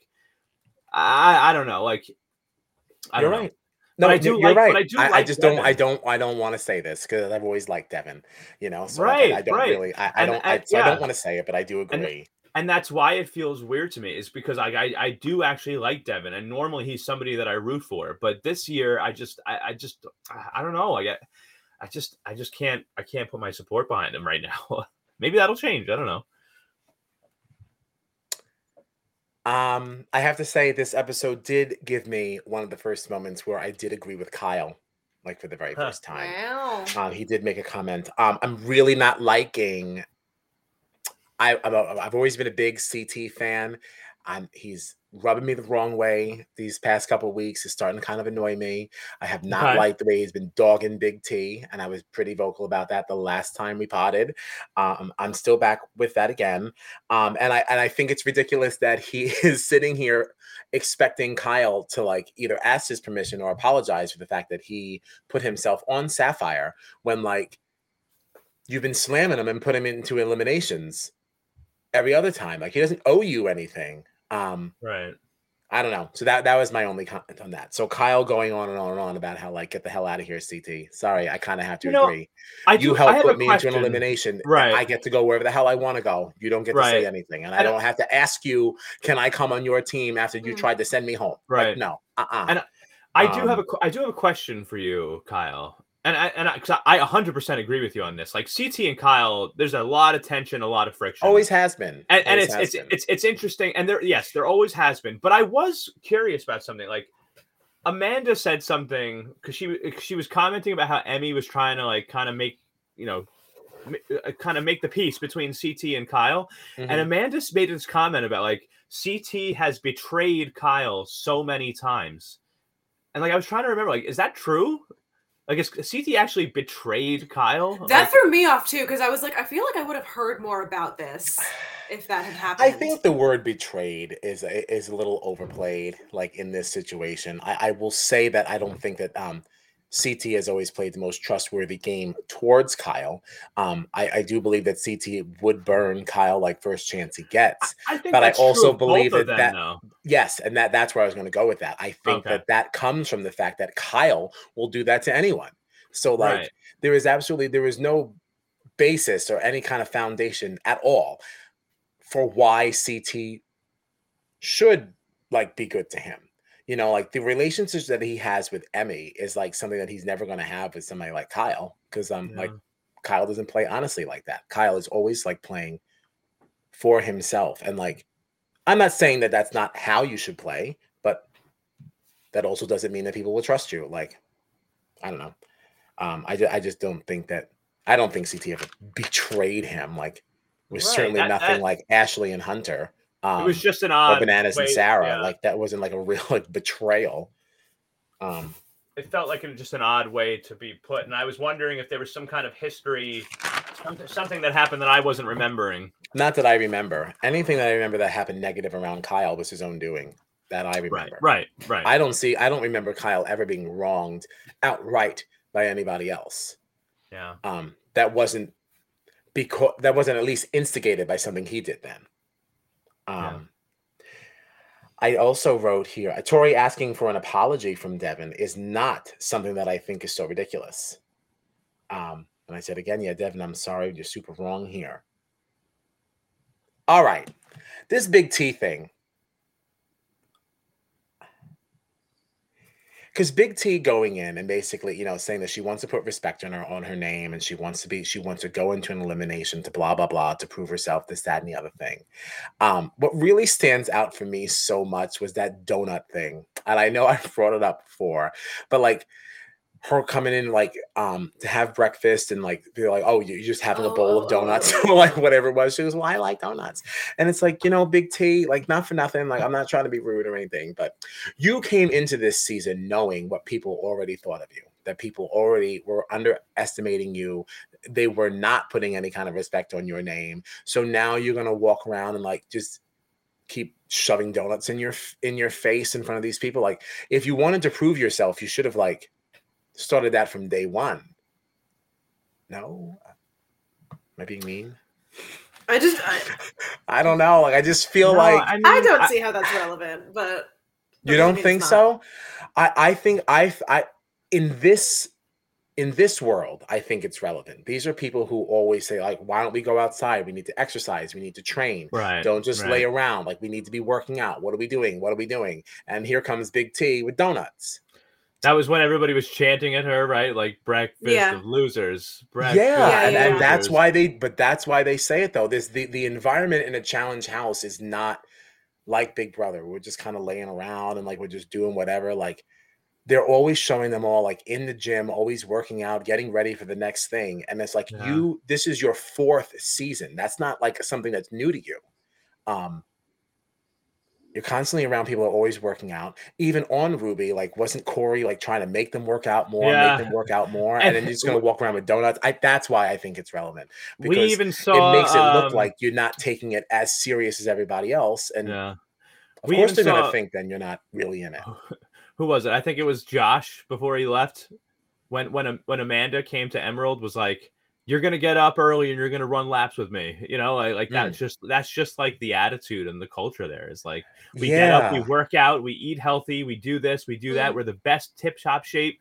I, I don't know. Like, I you're don't right. know. No, I do you're like, right. But I do. I, like I just Devin. don't. I don't. I don't want to say this because I've always liked Devin. You know, so right, I, I don't right. really. I, I and, don't. And, I, so yeah. I don't want to say it, but I do agree. And, and that's why it feels weird to me is because I, I I do actually like Devin, and normally he's somebody that I root for, but this year I just I, I just I don't know. I get I just I just can't I can't put my support behind him right now. Maybe that'll change. I don't know. Um, I have to say this episode did give me one of the first moments where I did agree with Kyle, like for the very huh. first time. Wow. Um, he did make a comment. Um, I'm really not liking, I, I'm a, I've always been a big C T fan. Um, he's rubbing me the wrong way these past couple of weeks. It's starting to kind of annoy me. I have not okay. liked the way he's been dogging Big T, and I was pretty vocal about that the last time we potted. Um, I'm still back with that again, um, and I and I think it's ridiculous that he is sitting here expecting Kyle to like either ask his permission or apologize for the fact that he put himself on Sapphire when like you've been slamming him and put him into eliminations every other time. Like he doesn't owe you anything. Um, right. I don't know. So that, that was my only comment on that. So Kyle going on and on and on about how like, get the hell out of here, C T. Sorry. I kind of have to you know, agree. I do, you helped put me question. into an elimination. Right. I get to go wherever the hell I want to go. You don't get right. to say anything. And I, I don't have to ask you, can I come on your team after you mm. tried to send me home? Right. Like, no. Uh-uh. And I do um, have a, I do have a question for you, Kyle. And I, and I, cause I one hundred percent agree with you on this. Like C T and Kyle, there's a lot of tension, a lot of friction. Always has been. And, and it's, it's, been. it's, it's interesting. And there, yes, there always has been, but I was curious about something. Like Amanda said something cause she, she was commenting about how Emmy was trying to like, kind of make, you know, kind of make the peace between C T and Kyle. Mm-hmm. And Amanda made this comment about like C T has betrayed Kyle so many times. And like, I was trying to remember, like, is that true? Like, is C T actually betrayed Kyle? That like, threw me off too, because I was like, I feel like I would have heard more about this if that had happened. I think the word betrayed is is a little overplayed, like, in this situation. I, I will say that I don't think that um, C T has always played the most trustworthy game towards Kyle. Um, I, I do believe that C T would burn Kyle, like, first chance he gets. I, I think but that's I also true believe both that, of them, that though. Yes, and that, that's where I was going to go with that. I think okay. that that comes from the fact that Kyle will do that to anyone. So, like, right. there is absolutely, there is no basis or any kind of foundation at all for why C T should, like, be good to him. You know, like, the relationships that he has with Emmy is, like, something that he's never going to have with somebody like Kyle. Because, um, yeah. like, Kyle doesn't play honestly like that. Kyle is always, like, playing for himself. And, like, I'm not saying that that's not how you should play, but that also doesn't mean that people will trust you. Like, I don't know. Um, I, ju- I just don't think that – I don't think C T ever betrayed him. Like, it was right. certainly that, nothing that... like Ashley and Hunter. Um, it was just an odd – Bananas way, and Sarah. Yeah. Like, that wasn't, like, a real, like, betrayal. Um, it felt like it was just an odd way to be put. And I was wondering if there was some kind of history – something that happened that I wasn't remembering. Not that I remember. Anything that I remember that happened negative around Kyle was his own doing. That I remember. Right, right, right. I don't see. I don't remember Kyle ever being wronged outright by anybody else. Yeah. Um. That wasn't because that wasn't at least instigated by something he did then. Um. Yeah. I also wrote here. Tori asking for an apology from Devin is not something that I think is so ridiculous. Um. And I said, again, yeah, Devin, I'm sorry. You're super wrong here. All right. This Big T thing. Because Big T going in and basically, you know, saying that she wants to put respect on her on her name and she wants to be, she wants to go into an elimination to blah, blah, blah, to prove herself, this, that, and the other thing. Um, what really stands out for me so much was that donut thing. And I know I brought it up before, but like, her coming in like um to have breakfast and like be like, oh, you're just having oh. a bowl of donuts or like whatever it was. She was, well, I like donuts. And it's like, you know, Big T, like, not for nothing. Like, I'm not trying to be rude or anything, but you came into this season knowing what people already thought of you, that people already were underestimating you. They were not putting any kind of respect on your name. So now you're going to walk around and like just keep shoving donuts in your in your face in front of these people. Like, if you wanted to prove yourself, you should have like started that from day one. No? Am I being mean? I just... I, I don't know. Like, I just feel no, like... I, mean, I don't I, see how that's relevant, but... You don't think so? I, I think I... I in this... In this world, I think it's relevant. These are people who always say, like, why don't we go outside? We need to exercise. We need to train. Right, don't just right. lay around. Like, we need to be working out. What are we doing? What are we doing? And here comes Big T with donuts. That was when everybody was chanting at her, right? Like, breakfast yeah. of losers. Breakfast yeah, yeah, and, yeah, and that's why they. But that's why they say it though. This the, the environment in a challenge house is not like Big Brother. We're just kind of laying around and like we're just doing whatever. Like they're always showing them all like in the gym, always working out, getting ready for the next thing. And it's like yeah. you. This is your fourth season. That's not like something that's new to you. Um, You're constantly around people who are always working out. Even on Ruby, like, wasn't Corey, like, trying to make them work out more, yeah. make them work out more, and, and then you're just going to walk around with donuts? I, that's why I think it's relevant. Because we even saw, it makes it look um, like you're not taking it as serious as everybody else. And, yeah. of we course, they're going to think then you're not really in it. Who was it? I think it was Josh, before he left, when when when Amanda came to Emerald, was like, you're going to get up early and you're going to run laps with me. You know, like, like mm. that's just, that's just like the attitude and the culture there is like, we yeah. get up, we work out, we eat healthy, we do this, we do mm. that. We're the best tip top shape.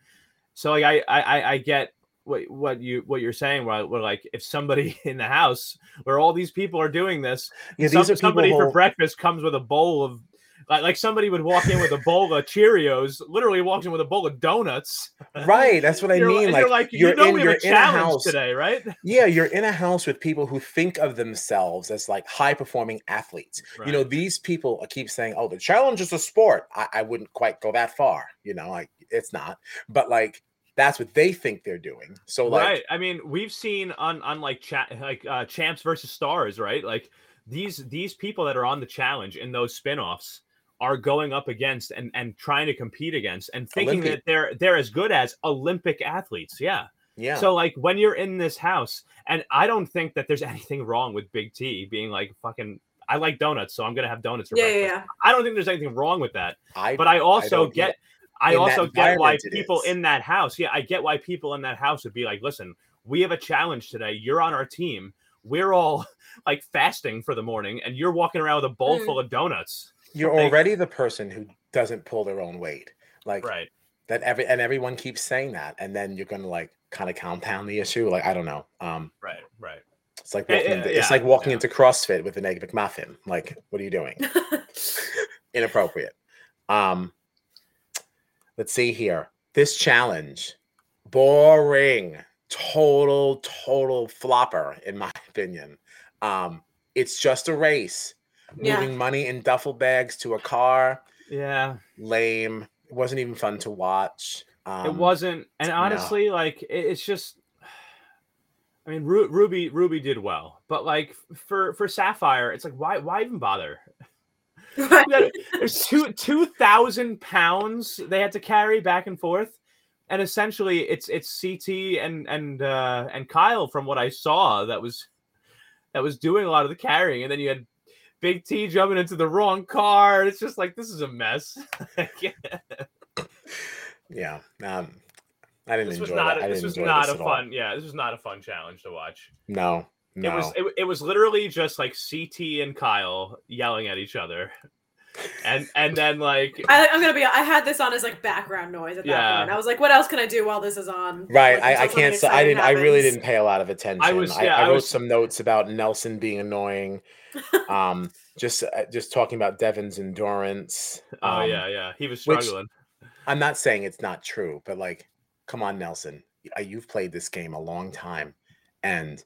So like, I, I, I get what, what you, what you're saying. Where, where like, if somebody in the house where all these people are doing this, yeah, some, these are somebody who... for breakfast comes with a bowl of, Like, like somebody would walk in with a bowl of Cheerios, literally walks in with a bowl of donuts. Right, that's what I you're, mean. Like, you're like, you're you know in, we have you're a challenge in a house today, right? Yeah, you're in a house with people who think of themselves as like high-performing athletes. Right. You know, these people keep saying, "Oh, the challenge is a sport." I, I wouldn't quite go that far. You know, like it's not, but like That's what they think they're doing. So, like, right. I mean, we've seen on on like cha- like uh, Champs versus Stars, right? Like these these people that are on the challenge in those spinoffs are going up against and, and trying to compete against and thinking Olympic. that they're they're as good as Olympic athletes. Yeah. Yeah. So like when you're in this house, and I don't think that there's anything wrong with Big T being like, fucking, I like donuts, so I'm going to have donuts for yeah, breakfast. Yeah, yeah. I don't think there's anything wrong with that. I, but I also I get, I also get why people in that house. Yeah. I get why people in that house would be like, listen, we have a challenge today. You're on our team. We're all like fasting for the morning and you're walking around with a bowl mm. full of donuts. You're like, already the person who doesn't pull their own weight. Like right. that every, and everyone keeps saying that. And then you're going to like kind of compound the issue. Like, I don't know. Um, right. Right. It's like walking, it, into, yeah, it's like walking yeah. into CrossFit with an egg McMuffin. Like, what are you doing? Inappropriate. Um, let's see here. This challenge, boring, total, total flopper, in my opinion. Um, it's just a race, yeah. moving money in duffel bags to a car. Yeah, lame. It wasn't even fun to watch. Um, it wasn't, and honestly, no. like, it, it's just. I mean, Ru- Ruby Ruby did well, but like for, for Sapphire, it's like why why even bother? Right. There's two two thousand pounds they had to carry back and forth, and essentially it's it's C T and and uh, and Kyle from what I saw that was that was doing a lot of the carrying, and then you had Big T jumping into the wrong car. It's just like this is a mess. yeah. Um... I didn't this enjoy was not a, I This was not this a fun. Yeah, this was not a fun challenge to watch. No, no. It was it, it was literally just like C T and Kyle yelling at each other, and and then like I, I'm gonna be. I had this on as like background noise at that yeah. point. I was like, what else can I do while this is on? Right. Like, I, I can't. So, I didn't. Happens. I really didn't pay a lot of attention. I was. Yeah, I, I wrote I was, some notes about Nelson being annoying. um, just uh, just talking about Devin's endurance. Um, oh yeah, yeah. He was struggling. Which, I'm not saying it's not true, but like. Come on, Nelson. You've played this game a long time, and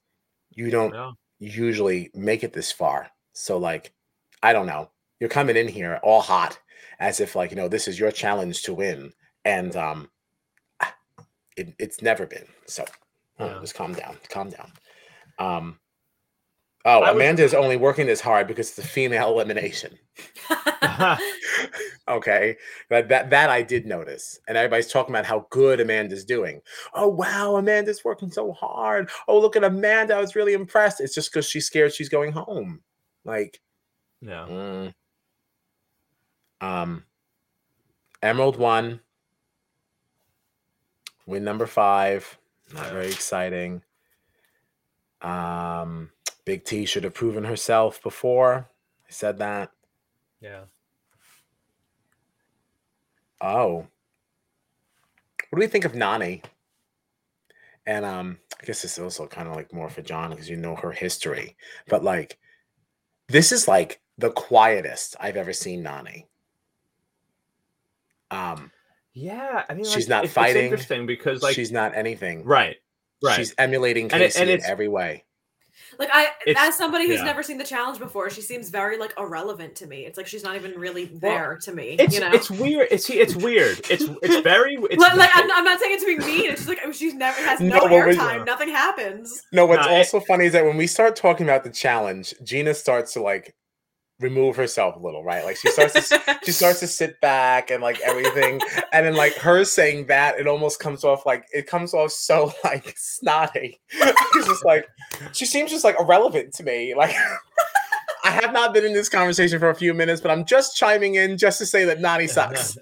you don't yeah. usually make it this far. So, like, I don't know. You're coming in here all hot, as if like you know this is your challenge to win, and um, it, it's never been. So, yeah. oh, just calm down. Calm down. Um, oh, I Amanda was... is only working this hard because it's a female elimination. Okay, that, that that I did notice, and everybody's talking about how good Amanda's doing. Oh wow, Amanda's working so hard. Oh look at Amanda, I was really impressed. It's just because she's scared she's going home. Like, yeah. Mm. Um, Emerald won. Win number five. Not very exciting. Um, Big T should have proven herself before. I said that. Yeah. Oh, what do we think of Nani? And um, I guess this is also kind of like more for John because you know her history. But like, this is like the quietest I've ever seen Nani. Um, yeah, I mean, like, she's not it's, fighting. It's interesting because like she's not anything. Right, right. She's emulating Casey and it, and in every way. Like I, it's, as somebody who's yeah. never seen the challenge before, she seems very like irrelevant to me. It's like she's not even really there well, to me. It's, you know, it's weird. It's it's weird. It's it's very. It's like, like I'm, I'm not saying it to be mean. It's just like she's never has no, no airtime. Nothing happens. No, what's no, also it, funny is that when we start talking about the challenge, Gina starts to like remove herself a little, right? Like she starts to she starts to sit back and like everything, and then like her saying that it almost comes off like it comes off so like snotty. It's just like she seems just like irrelevant to me. Like I have not been in this conversation for a few minutes, but I'm just chiming in just to say that Nani sucks.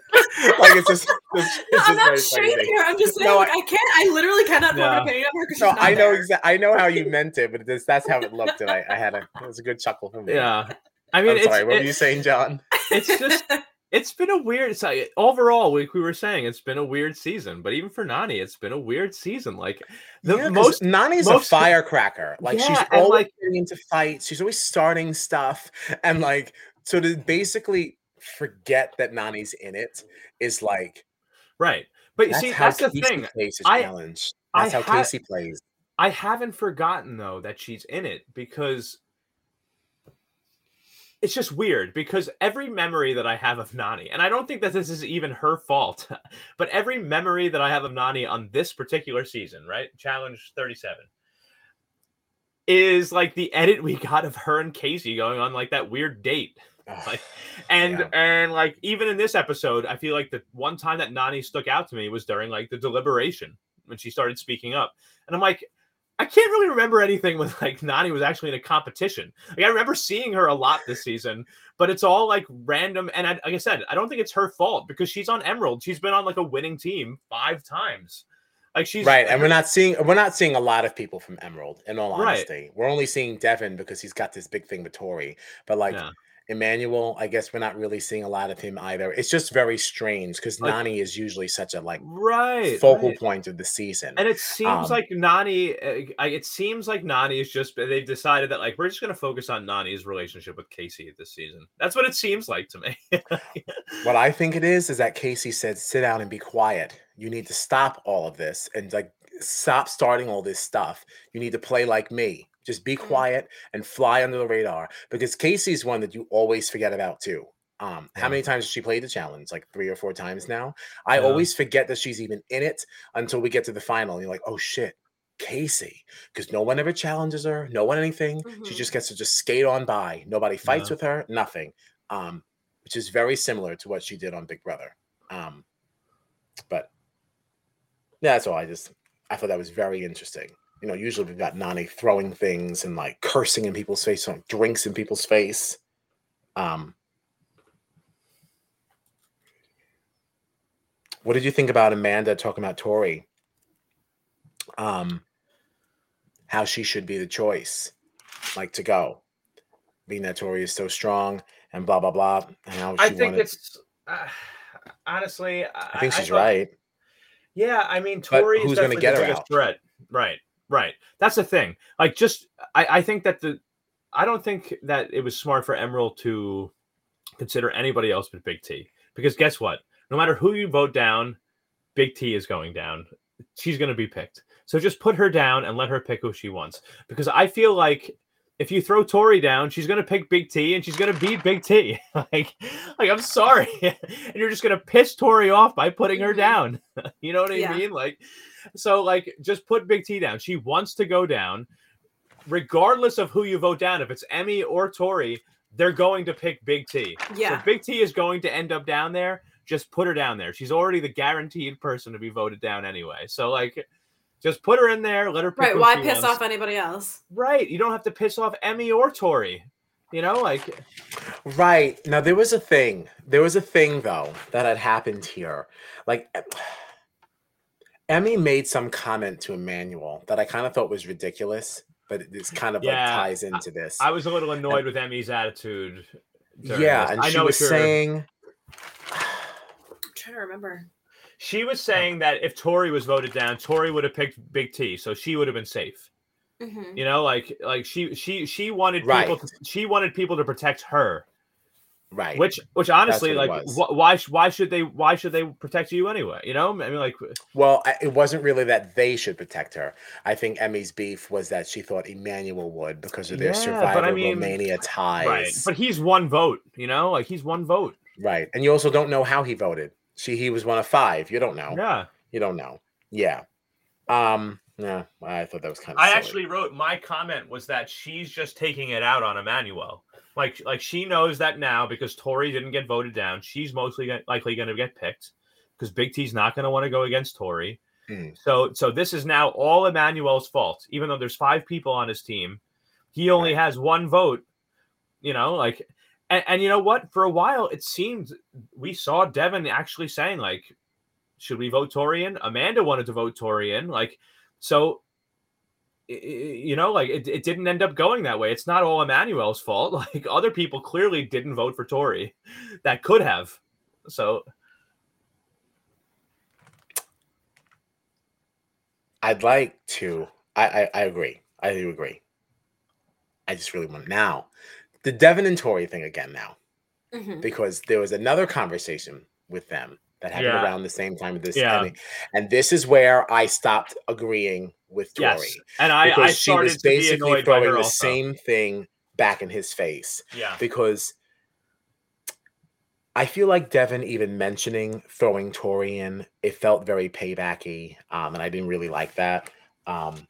Like it's just, it's, it's no, just I'm not shading her. I'm just saying no, like, I, I can't. I literally cannot form no. an opinion on her because no, she's not I know exactly. I know how you meant it, but this, that's how it looked, and I, I had a it was a good chuckle for me. Yeah. I mean, I'm sorry, it's, what were you saying, John? It's just, it's been a weird, it's like, overall, like we were saying, it's been a weird season. But even for Nani, it's been a weird season. Like, the yeah, most, Nani's most, a firecracker. Like, yeah, she's always like, getting into fights. She's always starting stuff. And, like, so to basically forget that Nani's in it is, like. Right. But, that's see, how that's Casey the thing. Plays his I, challenge. That's I how ha- Casey plays. I haven't forgotten, though, that she's in it because it's just weird because every memory that I have of Nani, and I don't think that this is even her fault, but every memory that I have of Nani on this particular season, right? Challenge thirty-seven is like the edit we got of her and Casey going on like that weird date. Like, and yeah. and like even in this episode, I feel like the one time that Nani stuck out to me was during like the deliberation when she started speaking up. And I'm like, I can't really remember anything when like Nani was actually in a competition. Like I remember seeing her a lot this season, but it's all like random. And I, like I said, I don't think it's her fault because she's on Emerald. She's been on like a winning team five times. Like she's right, and we're not seeing we're not seeing a lot of people from Emerald. In all honesty, right. We're only seeing Devin because he's got this big thing with Tori. But like yeah. Emmanuel, I guess we're not really seeing a lot of him either. It's just very strange because like, Nani is usually such a like right, focal right. point of the season, and it seems um, like Nani. It seems like Nani is just they've decided that like we're just going to focus on Nani's relationship with Casey this season. That's what it seems like to me. What I think it is is that Casey said, "Sit down and be quiet. You need to stop all of this and like stop starting all this stuff. You need to play like me." Just be quiet and fly under the radar because Casey's one that you always forget about too. Um, how many times has she played the challenge? Like three or four times now. I yeah. always forget that she's even in it until we get to the final. And you're like, oh shit, Casey. Because no one ever challenges her. No one anything. Mm-hmm. She just gets to just skate on by. Nobody fights yeah. with her. Nothing. Um, which is very similar to what she did on Big Brother. Um, but yeah, that's all. I just, I thought that was very interesting. You know, usually we've got Nani throwing things and like cursing in people's face, like drinks in people's face. Um, what did you think about Amanda talking about Tori? Um, how she should be the choice, like to go, being that Tori is so strong and blah blah blah. And how she I think wanted... it's uh, honestly, I, I think she's I thought, right. Yeah, I mean, Tori is definitely the biggest threat, right? Right. That's the thing. Like just, I, I think that the, I don't think that it was smart for Emerald to consider anybody else but Big T because guess what? No matter who you vote down, Big T is going down. She's going to be picked. So just put her down and let her pick who she wants because I feel like if you throw Tori down, she's going to pick Big T and she's going to beat Big T. like, like, I'm sorry. And you're just going to piss Tori off by putting her down. You know what I yeah. mean? Like, so like, just put Big T down. She wants to go down regardless of who you vote down. If it's Emmy or Tori, they're going to pick Big T. Yeah. So Big T is going to end up down there. Just put her down there. She's already the guaranteed person to be voted down anyway. So like, just put her in there, let her pick. Right, why piss off anybody else? Right, you don't have to piss off Emmy or Tori. You know, like... Right. Now, there was a thing. There was a thing, though, that had happened here. Like, Emmy made some comment to Emmanuel that I kind of thought was ridiculous, but it's kind of yeah, like ties into this. I was a little annoyed and, with Emmy's attitude. Yeah, this. and I she know was saying... I'm trying to remember... She was saying that if Tori was voted down, Tori would have picked Big T, so she would have been safe. Mm-hmm. You know, like like she she she wanted right. people to, she wanted people to protect her, right? Which which honestly, like, wh- why why should they why should they protect you anyway? You know, I mean, like, well, I, it wasn't really that they should protect her. I think Emmy's beef was that she thought Emmanuel would because of their yeah, Survivor I mean, Romania ties. Right. But he's one vote. You know, like he's one vote. Right, and you also don't know how he voted. She, he was one of five. You don't know. Yeah. You don't know. Yeah. Um, yeah. I thought that was kind of I silly. Actually wrote, my comment was that she's just taking it out on Emmanuel. Like, like she knows that now because Tori didn't get voted down. She's mostly likely going to get picked because Big T's not going to want to go against Tori. Mm. So, so this is now all Emmanuel's fault. Even though there's five people on his team, he only right. has one vote, you know, like, And, and you know what? For a while, it seemed we saw Devin actually saying, like, should we vote Tori in? Amanda wanted to vote Tori in. Like, so, you know, like, it, it didn't end up going that way. It's not all Emmanuel's fault. Like, other people clearly didn't vote for Tori that could have. So. I'd like to. I, I, I agree. I do agree. I just really want now. The Devin and Tori thing again now, mm-hmm. because there was another conversation with them that happened yeah. around the same time of this. Yeah. Emmy. And this is where I stopped agreeing with Tori. Yes. And I, because I started she was basically to be annoyed by her throwing the also. same thing back in his face. Yeah. Because I feel like Devin even mentioning throwing Tori in, it felt very paybacky, um, and I didn't really like that. Um,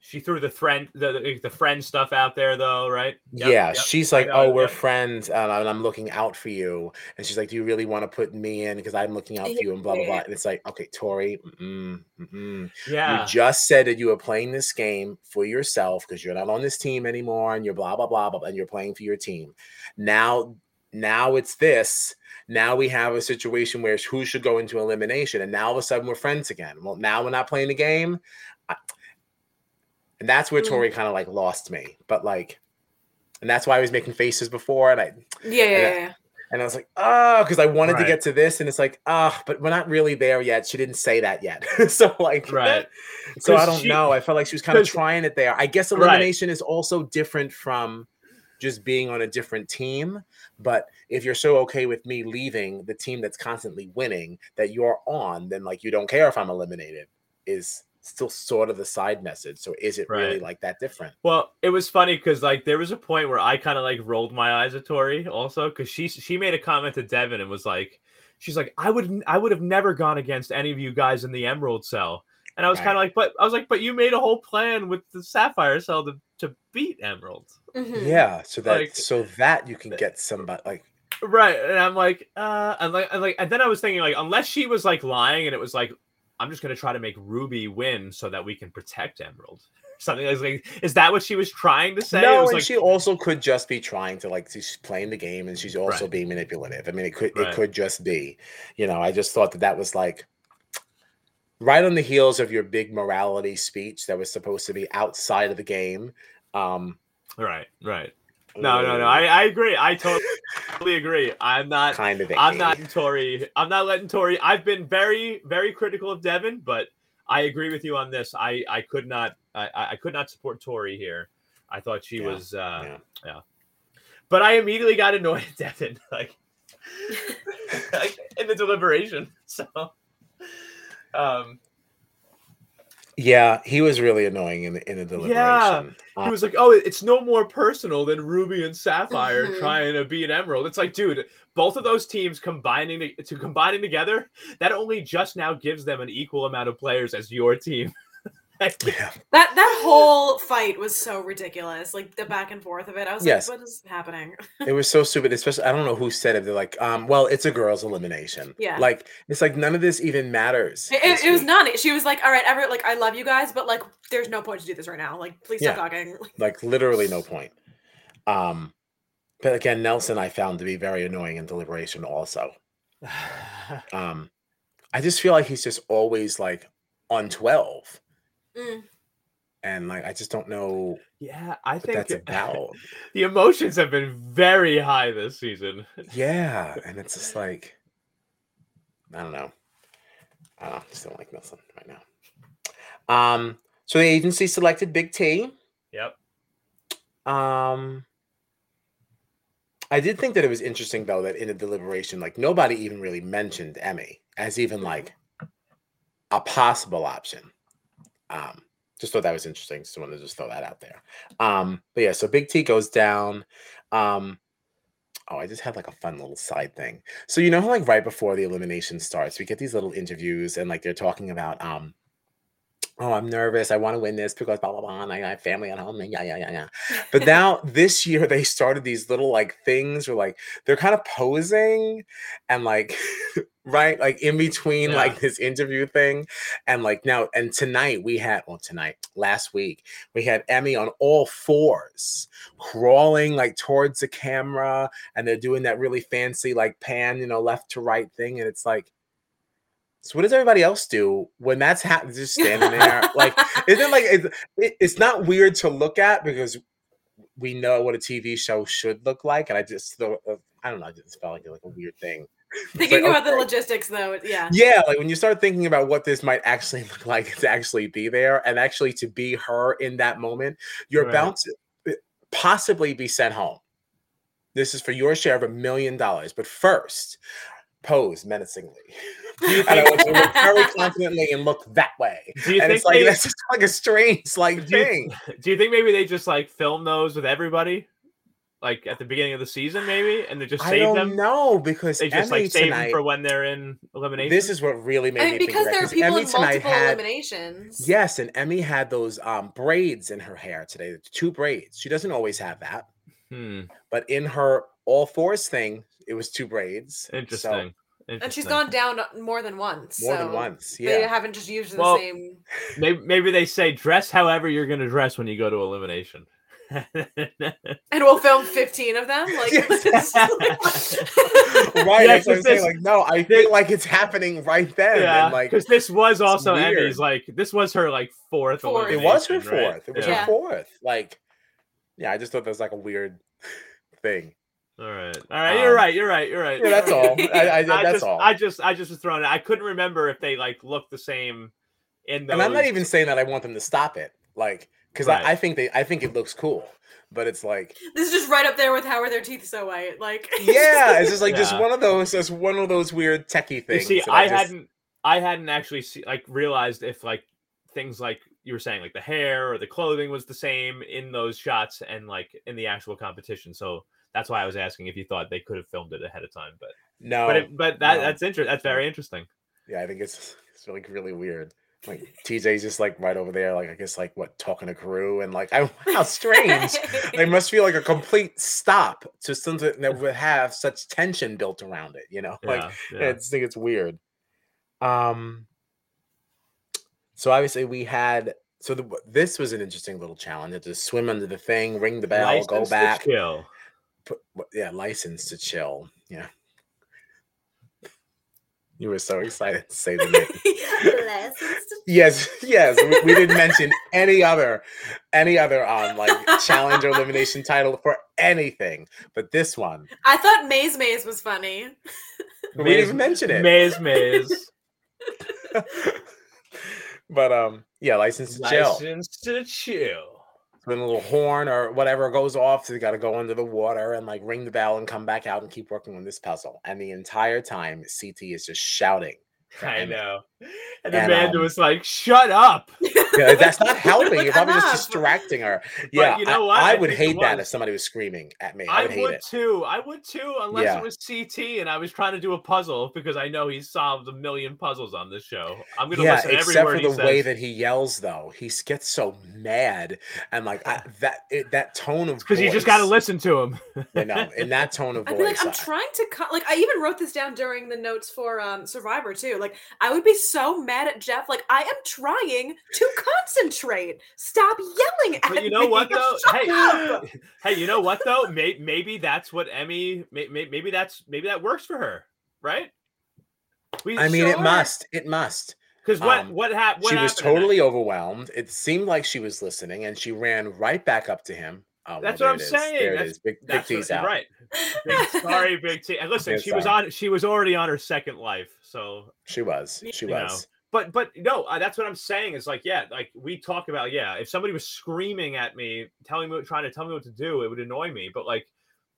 she threw the friend, the the friend stuff out there, though, right? Yep, yeah, yep. She's like, "Oh, we're yep. friends, and I'm looking out for you." And she's like, "Do you really want to put me in? Because I'm looking out for you." And blah blah blah. And it's like, okay, Tori, mm-mm, mm-mm. Yeah, you just said that you were playing this game for yourself because you're not on this team anymore, and you're blah blah blah blah, and you're playing for your team. Now, now it's this. Now we have a situation where who should go into elimination, and now all of a sudden we're friends again. Well, now we're not playing the game. I, And that's where Tori kind of like lost me, but like, and that's why I was making faces before, and I yeah, and, yeah, I, yeah. and I was like, oh, because I wanted right. to get to this, and it's like, ah, oh, but we're not really there yet. She didn't say that yet, so like, right. So I don't she, know. I felt like she was kind of trying it there. I guess elimination right. is also different from just being on a different team, but if you're so okay with me leaving the team that's constantly winning that you're on, then like you don't care if I'm eliminated. Is still sort of the side message. So is it right. really like that different? Well, it was funny because like there was a point where I kind of like rolled my eyes at Tori also because she she made a comment to Devin and was like, she's like, I would I would have never gone against any of you guys in the Emerald cell. And I was right. kind of like, but I was like, but you made a whole plan with the Sapphire cell to, to beat Emerald. Mm-hmm. Yeah. So that like, so that you can get somebody like right. And I'm like, uh and like and like and then I was thinking like unless she was like lying and it was like I'm just going to try to make Ruby win so that we can protect Emerald. Something like, is that what she was trying to say? No, it was and like... she also could just be trying to like, she's playing the game and she's also right. being manipulative. I mean, it could, right. it could just be, you know, I just thought that that was like right on the heels of your big morality speech that was supposed to be outside of the game. Um, right, right. No, no, no. I, I agree. I totally agree. I'm not kind of I'm not Tori. I'm not letting Tori. I've been very, very critical of Devin, but I agree with you on this. I, I could not I, I could not support Tori here. I thought she yeah, was uh, yeah. yeah. But I immediately got annoyed at Devin, like, like in the deliberation. So um yeah, he was really annoying in the, in the deliberation. Yeah, um, he was like, oh, it's no more personal than Ruby and Sapphire mm-hmm. trying to beat Emerald. It's like, dude, both of those teams combining to, to combining together, that only just now gives them an equal amount of players as your team. Like, yeah. That that whole fight was so ridiculous. Like the back and forth of it. I was yes. like, what is happening? It was so stupid. Especially, I don't know who said it. They're like, um, well, it's a girl's elimination. Yeah. Like, it's like none of this even matters. It, it, it was none. She was like, all right, Everett, like, I love you guys, but like, there's no point to do this right now. Like, please yeah. stop talking. Like, literally no point. Um, but again, Nelson, I found to be very annoying in deliberation also. um, I just feel like he's just always like on twelve. Mm. And like I just don't know yeah I what think that's about. The emotions have been very high this season yeah and it's just like I don't know I don't know, I just don't like Nelson right now. Um so the agency selected Big T. Yep. um I did think that it was interesting though that in the deliberation like nobody even really mentioned Emmy as even like a possible option. Um, just thought that was interesting. Just wanted to just throw that out there. Um, but yeah, so Big T goes down. Um, oh, I just had like a fun little side thing. So you know how like right before the elimination starts, we get these little interviews and like they're talking about, um, oh, I'm nervous. I want to win this because blah, blah, blah. And I have family at home. And yeah, yeah, yeah, yeah. But now this year they started these little like things where like they're kind of posing and like, right? Like in between yeah. like this interview thing. And like now, and tonight we had, well, tonight, last week, we had Emmy on all fours crawling like towards the camera. And they're doing that really fancy like pan, you know, left to right thing. And it's like, so what does everybody else do when that's happening? Just standing there, like isn't like it's, it, it's not weird to look at because we know what a T V show should look like, and I just thought, I don't know, I just felt like like a weird thing. Thinking like, about okay. the logistics, though, yeah, yeah, like when you start thinking about what this might actually look like to actually be there and actually to be her in that moment, you're right. about to possibly be sent home. This is for your share of a million dollars, but first. Pose menacingly. And I want to look very confidently and look that way. Do you and think it's like they, that's just like a strange like do you, thing. Do you think maybe they just like film those with everybody? like at the beginning of the season, maybe, and they just save them. I don't them. know because they just Emmy like save tonight, them for when they're in elimination. This is what really made I mean, me because think there that, are people Emmy in multiple had, eliminations. Yes, and Emmy had those um, braids in her hair today, two braids. She doesn't always have that, hmm. but in her all fours thing, it was two braids. Interesting. So, and she's gone down more than once. More so than once, yeah. They haven't just used the well, same. Maybe, maybe they say dress however you're going to dress when you go to elimination. And we'll film fifteen of them. Like, yes. This like... right? Yeah, that's what I'm saying. Like, no, I think like it's happening right then. Yeah, and, like, because this was also Emmy's. Like, this was her like fourth. fourth. It was her fourth. Right? It was yeah. her fourth. Like, yeah, I just thought that was like a weird thing. All right, all right. Um, you're right. You're right. You're right. Yeah, that's all. I, I, that's I just, all. I just, I just was throwing it. I couldn't remember if they like looked the same. In those... and I'm not even saying that I want them to stop it, like, because right. I, I think they, I think it looks cool, but it's like this is just right up there with how are their teeth so white, like. Yeah, it's just like yeah. just one of those, just one of those weird techie things. You see, I, I just... hadn't, I hadn't actually see, like realized if like things like you were saying, like the hair or the clothing was the same in those shots and like in the actual competition, so. That's why I was asking if you thought they could have filmed it ahead of time, but no, but, it, but that, no. that's interesting. That's very interesting. Yeah, I think it's it's really, really weird. Like T J's just like right over there, like I guess like what talking to crew and like I, how strange. They must feel like a complete stop to something that would have such tension built around it. You know, like yeah, yeah. I just think it's weird. Um. So obviously we had. So the, this was an interesting little challenge. It just swim under the thing, ring the bell, license go back. To chill. Put, yeah, license to chill. Yeah, you were so excited to say the name. yes, yes. We, we didn't mention any other, any other on um, like challenge or elimination title for anything, but this one. I thought Maze Maze was funny. We Maze, didn't mention it. Maze Maze. But um, yeah, license to chill. License to chill. When a little horn or whatever goes off, so you got to go under the water and like ring the bell and come back out and keep working on this puzzle. And the entire time, C T is just shouting. I know. And, and Amanda um, was like, "Shut up!" Yeah, that's not helping. You're probably just distracting her. Yeah, but you know what? I, I, I would hate that if somebody was screaming at me. I would, I hate would it. too. I would too, unless yeah. it was C T and I was trying to do a puzzle because I know he's solved a million puzzles on this show. I'm gonna yeah, listen every word he says. Except for the way that he yells, though, he gets so mad and like I, that it, that tone of because you just got to listen to him. You know, in that tone of I voice, like I'm I, trying to co- like I even wrote this down during the notes for um, Survivor too. Like I would be so mad at Jeff. Like I am trying to concentrate. Stop yelling at me. But you know me. what though? Hey, up. hey, you know what though? Maybe, maybe that's what Emmy. Maybe, maybe that's maybe that works for her, right? We I mean, sure? it must. It must. Because what um, what, hap- what she happened? She was totally overwhelmed. It seemed like she was listening, and she ran right back up to him. Oh, that's well, what I'm is. saying. There that's, it is. Big, big T's out. Right. Big, sorry, Big T. And listen, They're she sorry. was on. She was already on her second life, so she was. She was. Know. But but no, uh, that's what I'm saying. Is like yeah, like we talk about yeah. If somebody was screaming at me, telling me, trying to tell me what to do, it would annoy me. But like,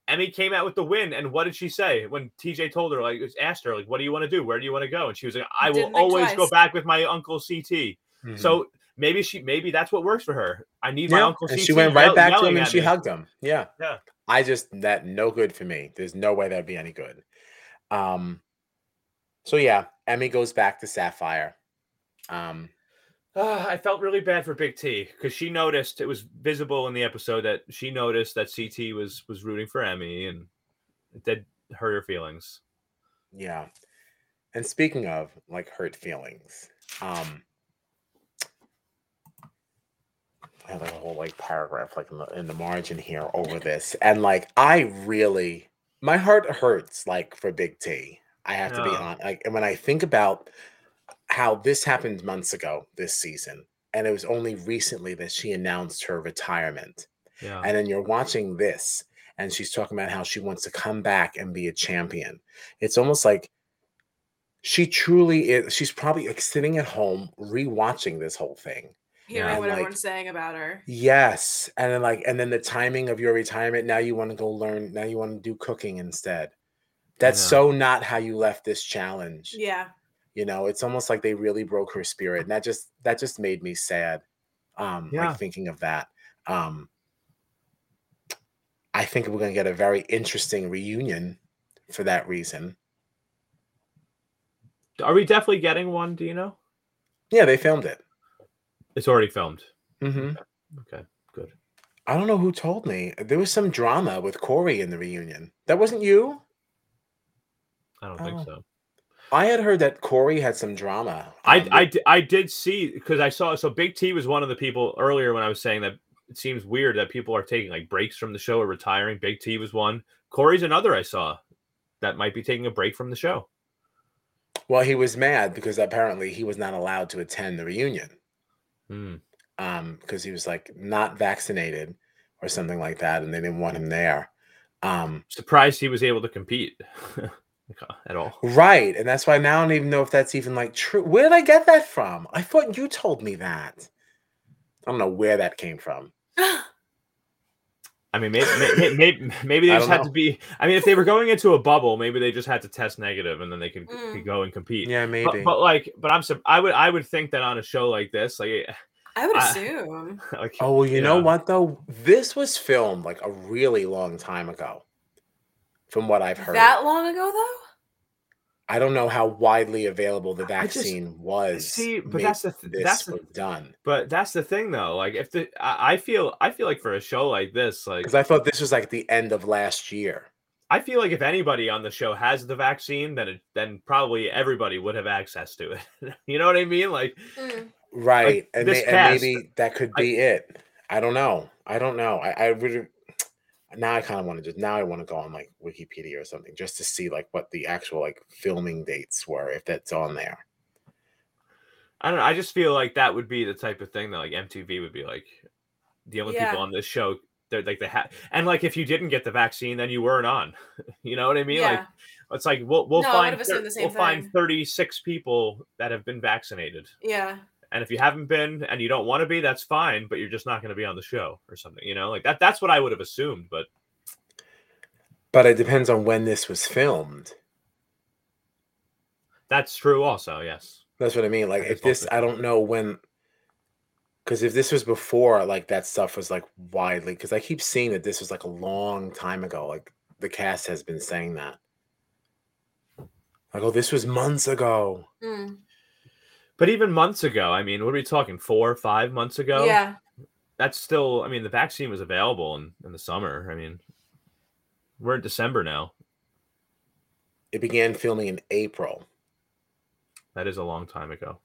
Emmy came out with the win, and what did she say when T J told her like asked her like, "What do you want to do? Where do you want to go?" And she was like, "I will always twice. go back with my uncle C T." Mm-hmm. So. Maybe she, maybe that's what works for her. I need yeah. my uncle. And C T she went right back to him and she me. hugged him. Yeah, yeah. I just that no good for me. There's no way that'd be any good. Um. So yeah, Emmy goes back to Sapphire. Um, oh, I felt really bad for Big T because she noticed it was visible in the episode that she noticed that C T was was rooting for Emmy and it did hurt her feelings. Yeah. And speaking of like hurt feelings, um. I have like a whole like paragraph like in the, in the margin here over this, and like I really, my heart hurts like for Big T. I have no. to be honest. Like, and when I think about how this happened months ago this season, and it was only recently that she announced her retirement, yeah. and then you're watching this, and she's talking about how she wants to come back and be a champion. It's almost like she truly is. She's probably like sitting at home rewatching this whole thing. Hearing what like, everyone's saying about her. Yes. And then like, and then the timing of your retirement. Now you want to go learn. Now you want to do cooking instead. That's so not how you left this challenge. Yeah. You know, it's almost like they really broke her spirit. And that just, that just made me sad. Um, yeah. Like thinking of that. Um, I I think we're going to get a very interesting reunion for that reason. Are we definitely getting one? Do you know? Yeah, they filmed it. It's already filmed. Mm-hmm. Okay, good. I don't know who told me. There was some drama with Corey in the reunion. That wasn't you? I don't oh. think so. I had heard that Corey had some drama. I, the- I, I did see, because I saw, so Big T was one of the people earlier when I was saying that it seems weird that people are taking like breaks from the show or retiring. Big T was one. Corey's another I saw that might be taking a break from the show. Well, he was mad because apparently he was not allowed to attend the reunion. Hmm. Um, because he was like not vaccinated or something like that, and they didn't want him there. Um, Surprised he was able to compete at all. Right, and that's why now I don't even know if that's even like true. Where did I get that from? I thought you told me that. I don't know where that came from. I mean, maybe maybe, maybe, maybe they just had know. to be. I mean, if they were going into a bubble, maybe they just had to test negative, and then they could, mm. could go and compete. Yeah, maybe. But, but like, but I'm I would I would think that on a show like this, like. I would assume. Uh, okay. Oh, well, you yeah. know what, though? This was filmed like a really long time ago, from what I've heard. That long ago, though? I don't know how widely available the vaccine just, was. See, but that's the th- that's the, done. But that's the thing, though. Like, if the I, I feel, I feel like for a show like this, like because I thought this was like the end of last year. I feel like if anybody on the show has the vaccine, then it, then probably everybody would have access to it. You know what I mean? Like. Mm. Right, like and, they, cast, and maybe that could be I, it. I don't know. I don't know. I, I would now. I kind of want to just now. I want to go on like Wikipedia or something just to see like what the actual like filming dates were, if that's on there. I don't know. I just feel like that would be the type of thing that like M T V would be like the only yeah. people on this show. They're like they have, and like if you didn't get the vaccine, then you weren't on. You know what I mean? Yeah. Like it's like we'll we'll no, find thir- we'll thing. find thirty-six people that have been vaccinated. Yeah. And if you haven't been and you don't want to be, that's fine, but you're just not going to be on the show or something, you know, like that. That's what I would have assumed, but. But it depends on when this was filmed. That's true. Also. Yes. That's what I mean. Like if this, I don't know when, because if this was before, like that stuff was like widely, because I keep seeing that this was like a long time ago. Like the cast has been saying that. Like, oh, this was months ago. Mm. But even months ago, I mean, what are we talking, four, five months ago? Yeah. That's still, I mean, the vaccine was available in, in the summer. I mean, we're in December now. It began filming in April. That is a long time ago.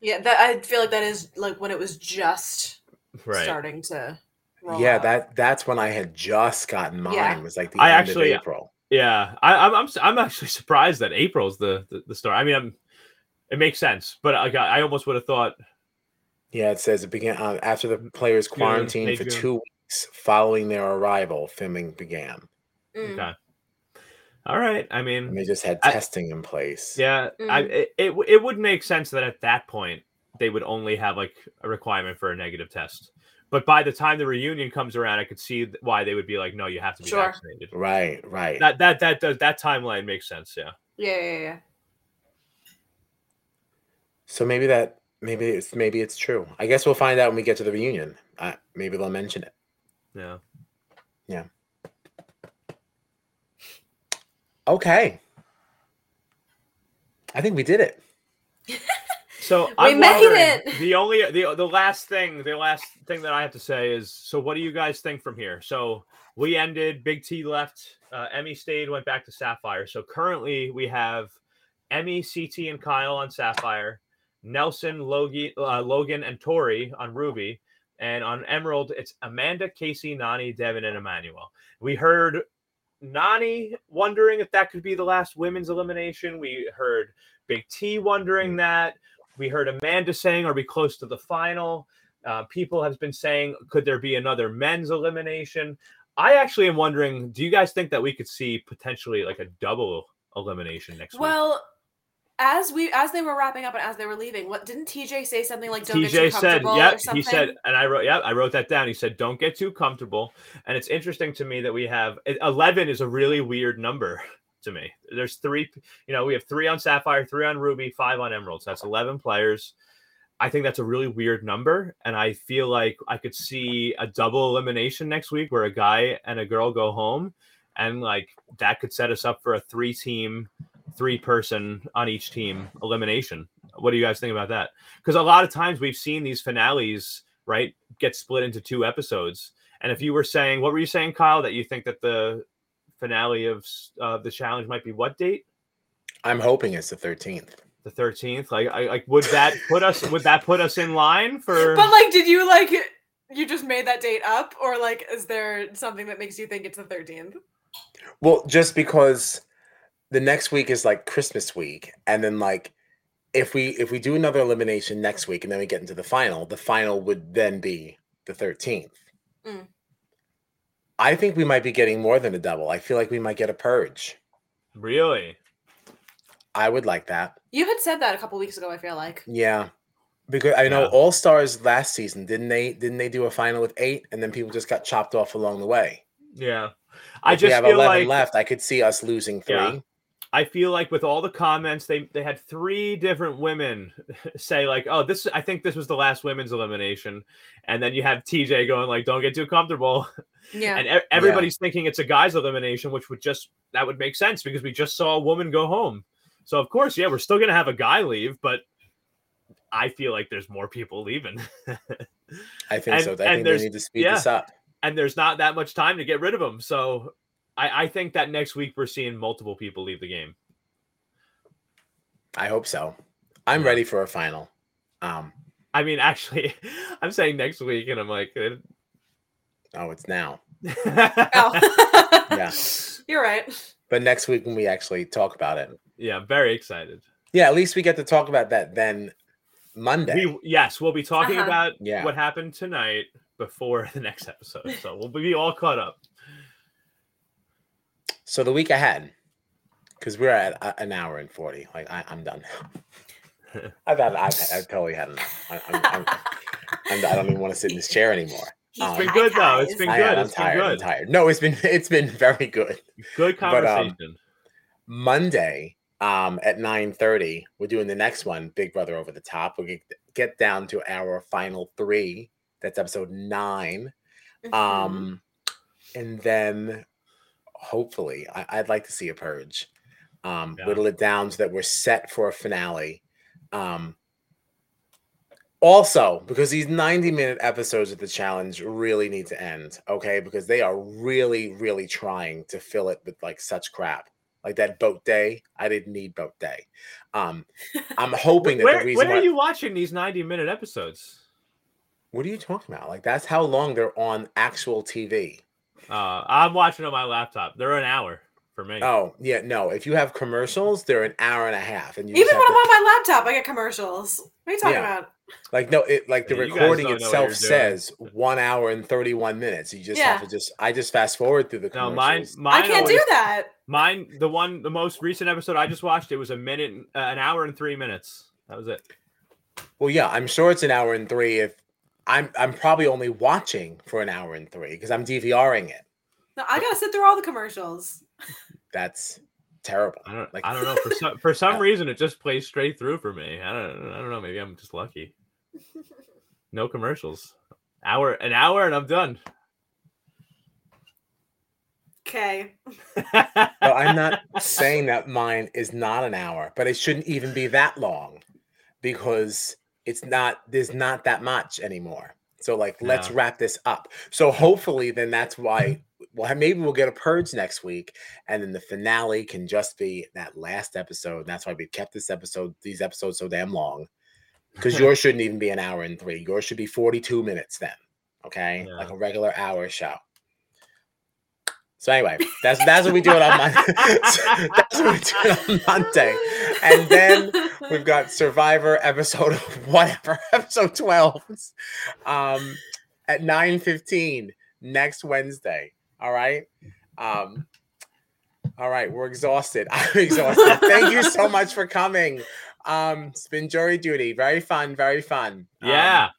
Yeah, that I feel like that is like when it was just right. starting to roll Yeah, out. that that's when I had just gotten mine. Yeah. It was like the I end actually, of April. Yeah, I, I'm, I'm I'm actually surprised that April's the, the, the start. I mean, I'm. It makes sense, but I, I almost would have thought. Yeah, it says it began uh, after the players quarantined June, for June. two weeks following their arrival. Filming began. Mm. Okay. All right. I mean, and they just had I, testing in place. Yeah, mm. I, it, it it would make sense that at that point they would only have like a requirement for a negative test. But by the time the reunion comes around, I could see why they would be like, "No, you have to be sure. vaccinated." Right. Right. That that that that, that timeline makes sense. Yeah. Yeah. Yeah. Yeah. So maybe that maybe it's maybe it's true. I guess we'll find out when we get to the reunion. Uh, maybe they'll mention it. Yeah. Yeah. Okay. I think we did it. So we I'm made it. The only the the last thing the last thing that I have to say is so what do you guys think from here? So we ended. Big T left. Uh, Emmy stayed. Went back to Sapphire. So currently we have Emmy, C T, and Kyle on Sapphire. Nelson, Logie, uh, Logan, and Tori on Ruby. And on Emerald, it's Amanda, Casey, Nani, Devin, and Emmanuel. We heard Nani wondering if that could be the last women's elimination. We heard Big T wondering that. We heard Amanda saying, are we close to the final? Uh, people have been saying, could there be another men's elimination? I actually am wondering, do you guys think that we could see potentially like a double elimination next well, week? Well, As we as they were wrapping up and as they were leaving, what didn't T J say something like don't T J get too comfortable? T J said, yep, or he said, and I wrote, yeah, I wrote that down. He said, don't get too comfortable. And it's interesting to me that we have eleven is a really weird number to me. There's three, you know, we have three on Sapphire, three on Ruby, five on Emerald. So that's eleven players. I think that's a really weird number. And I feel like I could see a double elimination next week where a guy and a girl go home. And like that could set us up for a three team, three person on each team elimination. What do you guys think about that? Because a lot of times we've seen these finales, right, get split into two episodes. And if you were saying, what were you saying, Kyle, that you think that the finale of uh, the challenge might be what date? I'm hoping it's the thirteenth. The thirteenth, like, I, like, would that put us? Would that put us in line for? But like, did you like, you just made that date up, or like, is there something that makes you think it's the thirteenth? Well, just because the next week is like Christmas week, and then like, if we if we do another elimination next week, and then we get into the final, the final would then be the thirteenth. Mm. I think we might be getting more than a double. I feel like we might get a purge. Really? I would like that. You had said that a couple weeks ago, I feel like. Yeah. Because I know yeah. All Stars last season, didn't they didn't they do a final with eight and then people just got chopped off along the way? Yeah. I if just we have feel eleven like, left. I could see us losing three. Yeah. I feel like with all the comments, they they had three different women say like, "Oh, this I think this was the last women's elimination." And then you have T J going like, "Don't get too comfortable." Yeah. And e- everybody's yeah. thinking it's a guy's elimination, which would just that would make sense because we just saw a woman go home. So, of course, yeah, we're still going to have a guy leave, but I feel like there's more people leaving. I think and, so. I think they need to speed yeah, this up. And there's not that much time to get rid of them. So I, I think that next week we're seeing multiple people leave the game. I hope so. I'm yeah. ready for a final. Um, I mean, actually, I'm saying next week, and I'm like... It... Oh, it's now. oh. yeah. You're right. But next week when we actually talk about it. Yeah, very excited. Yeah, at least we get to talk about that then Monday. We, yes, we'll be talking uh-huh. about yeah. what happened tonight before the next episode. So we'll be all caught up. So the week ahead, because we're at uh, an hour and forty. Like, I, I'm done. I've, had, I've, had, I've totally had enough. I, I'm, I'm, I'm, I don't even want to sit in this chair anymore. Um, it's been good, though. It's been I, good. I'm it's tired. Been good. I'm tired. No, it's been, it's been very good. Good conversation. But, um, Monday... Um, at nine thirty, we're doing the next one, Big Brother Over the Top. We'll get, get down to our final three. That's episode nine. Mm-hmm. Um, and then hopefully, I, I'd like to see a purge. Um, yeah. Whittle it down so that we're set for a finale. Um, also, because these ninety-minute episodes of The Challenge really need to end, okay? Because they are really, really trying to fill it with, like, such crap. Like that boat day, I didn't need boat day. Um, I'm hoping that where, the reason where why... are you watching these ninety minute episodes? What are you talking about? Like that's how long they're on actual T V. Uh, I'm watching on my laptop. They're an hour for me. Oh yeah, no. If you have commercials, they're an hour and a half. And you even when to... I'm on my laptop, I get commercials. What are you talking yeah. about? Like no, it like the yeah, recording itself says one hour and thirty-one minutes. You just yeah. have to just I just fast forward through the commercials. No, mine, mine I can't always, do that. Mine, the one, the most recent episode I just watched, it was a minute, uh, an hour and three minutes. That was it. Well, yeah, I'm sure it's an hour and three. If I'm, I'm probably only watching for an hour and three because I'm DVRing it. No, I gotta sit through all the commercials. That's terrible. I don't, like, I don't know. For some, for some reason, it just plays straight through for me. I don't, I don't know. Maybe I'm just lucky. No commercials. Hour, an hour, and I'm done. Okay. Well, I'm not saying that mine is not an hour, but it shouldn't even be that long because it's not, there's not that much anymore. So like, no. Let's wrap this up. So hopefully then that's why, well, maybe we'll get a purge next week and then the finale can just be that last episode. And that's why we kept this episode, these episodes so damn long because yours shouldn't even be an hour and three. Yours should be forty-two minutes then. Okay. Yeah. Like a regular hour show. So anyway, that's that's what we do it on Monday. That's what we do it on Monday, and then we've got Survivor episode whatever, episode twelve, um, at nine fifteen next Wednesday. All right, um, all right, we're exhausted. I'm exhausted. Thank you so much for coming. Um, it's been jury duty. Very fun. Very fun. Yeah. Um,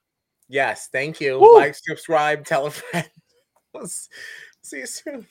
yes. Thank you. Woo. Like, subscribe, tell a friend. See you soon.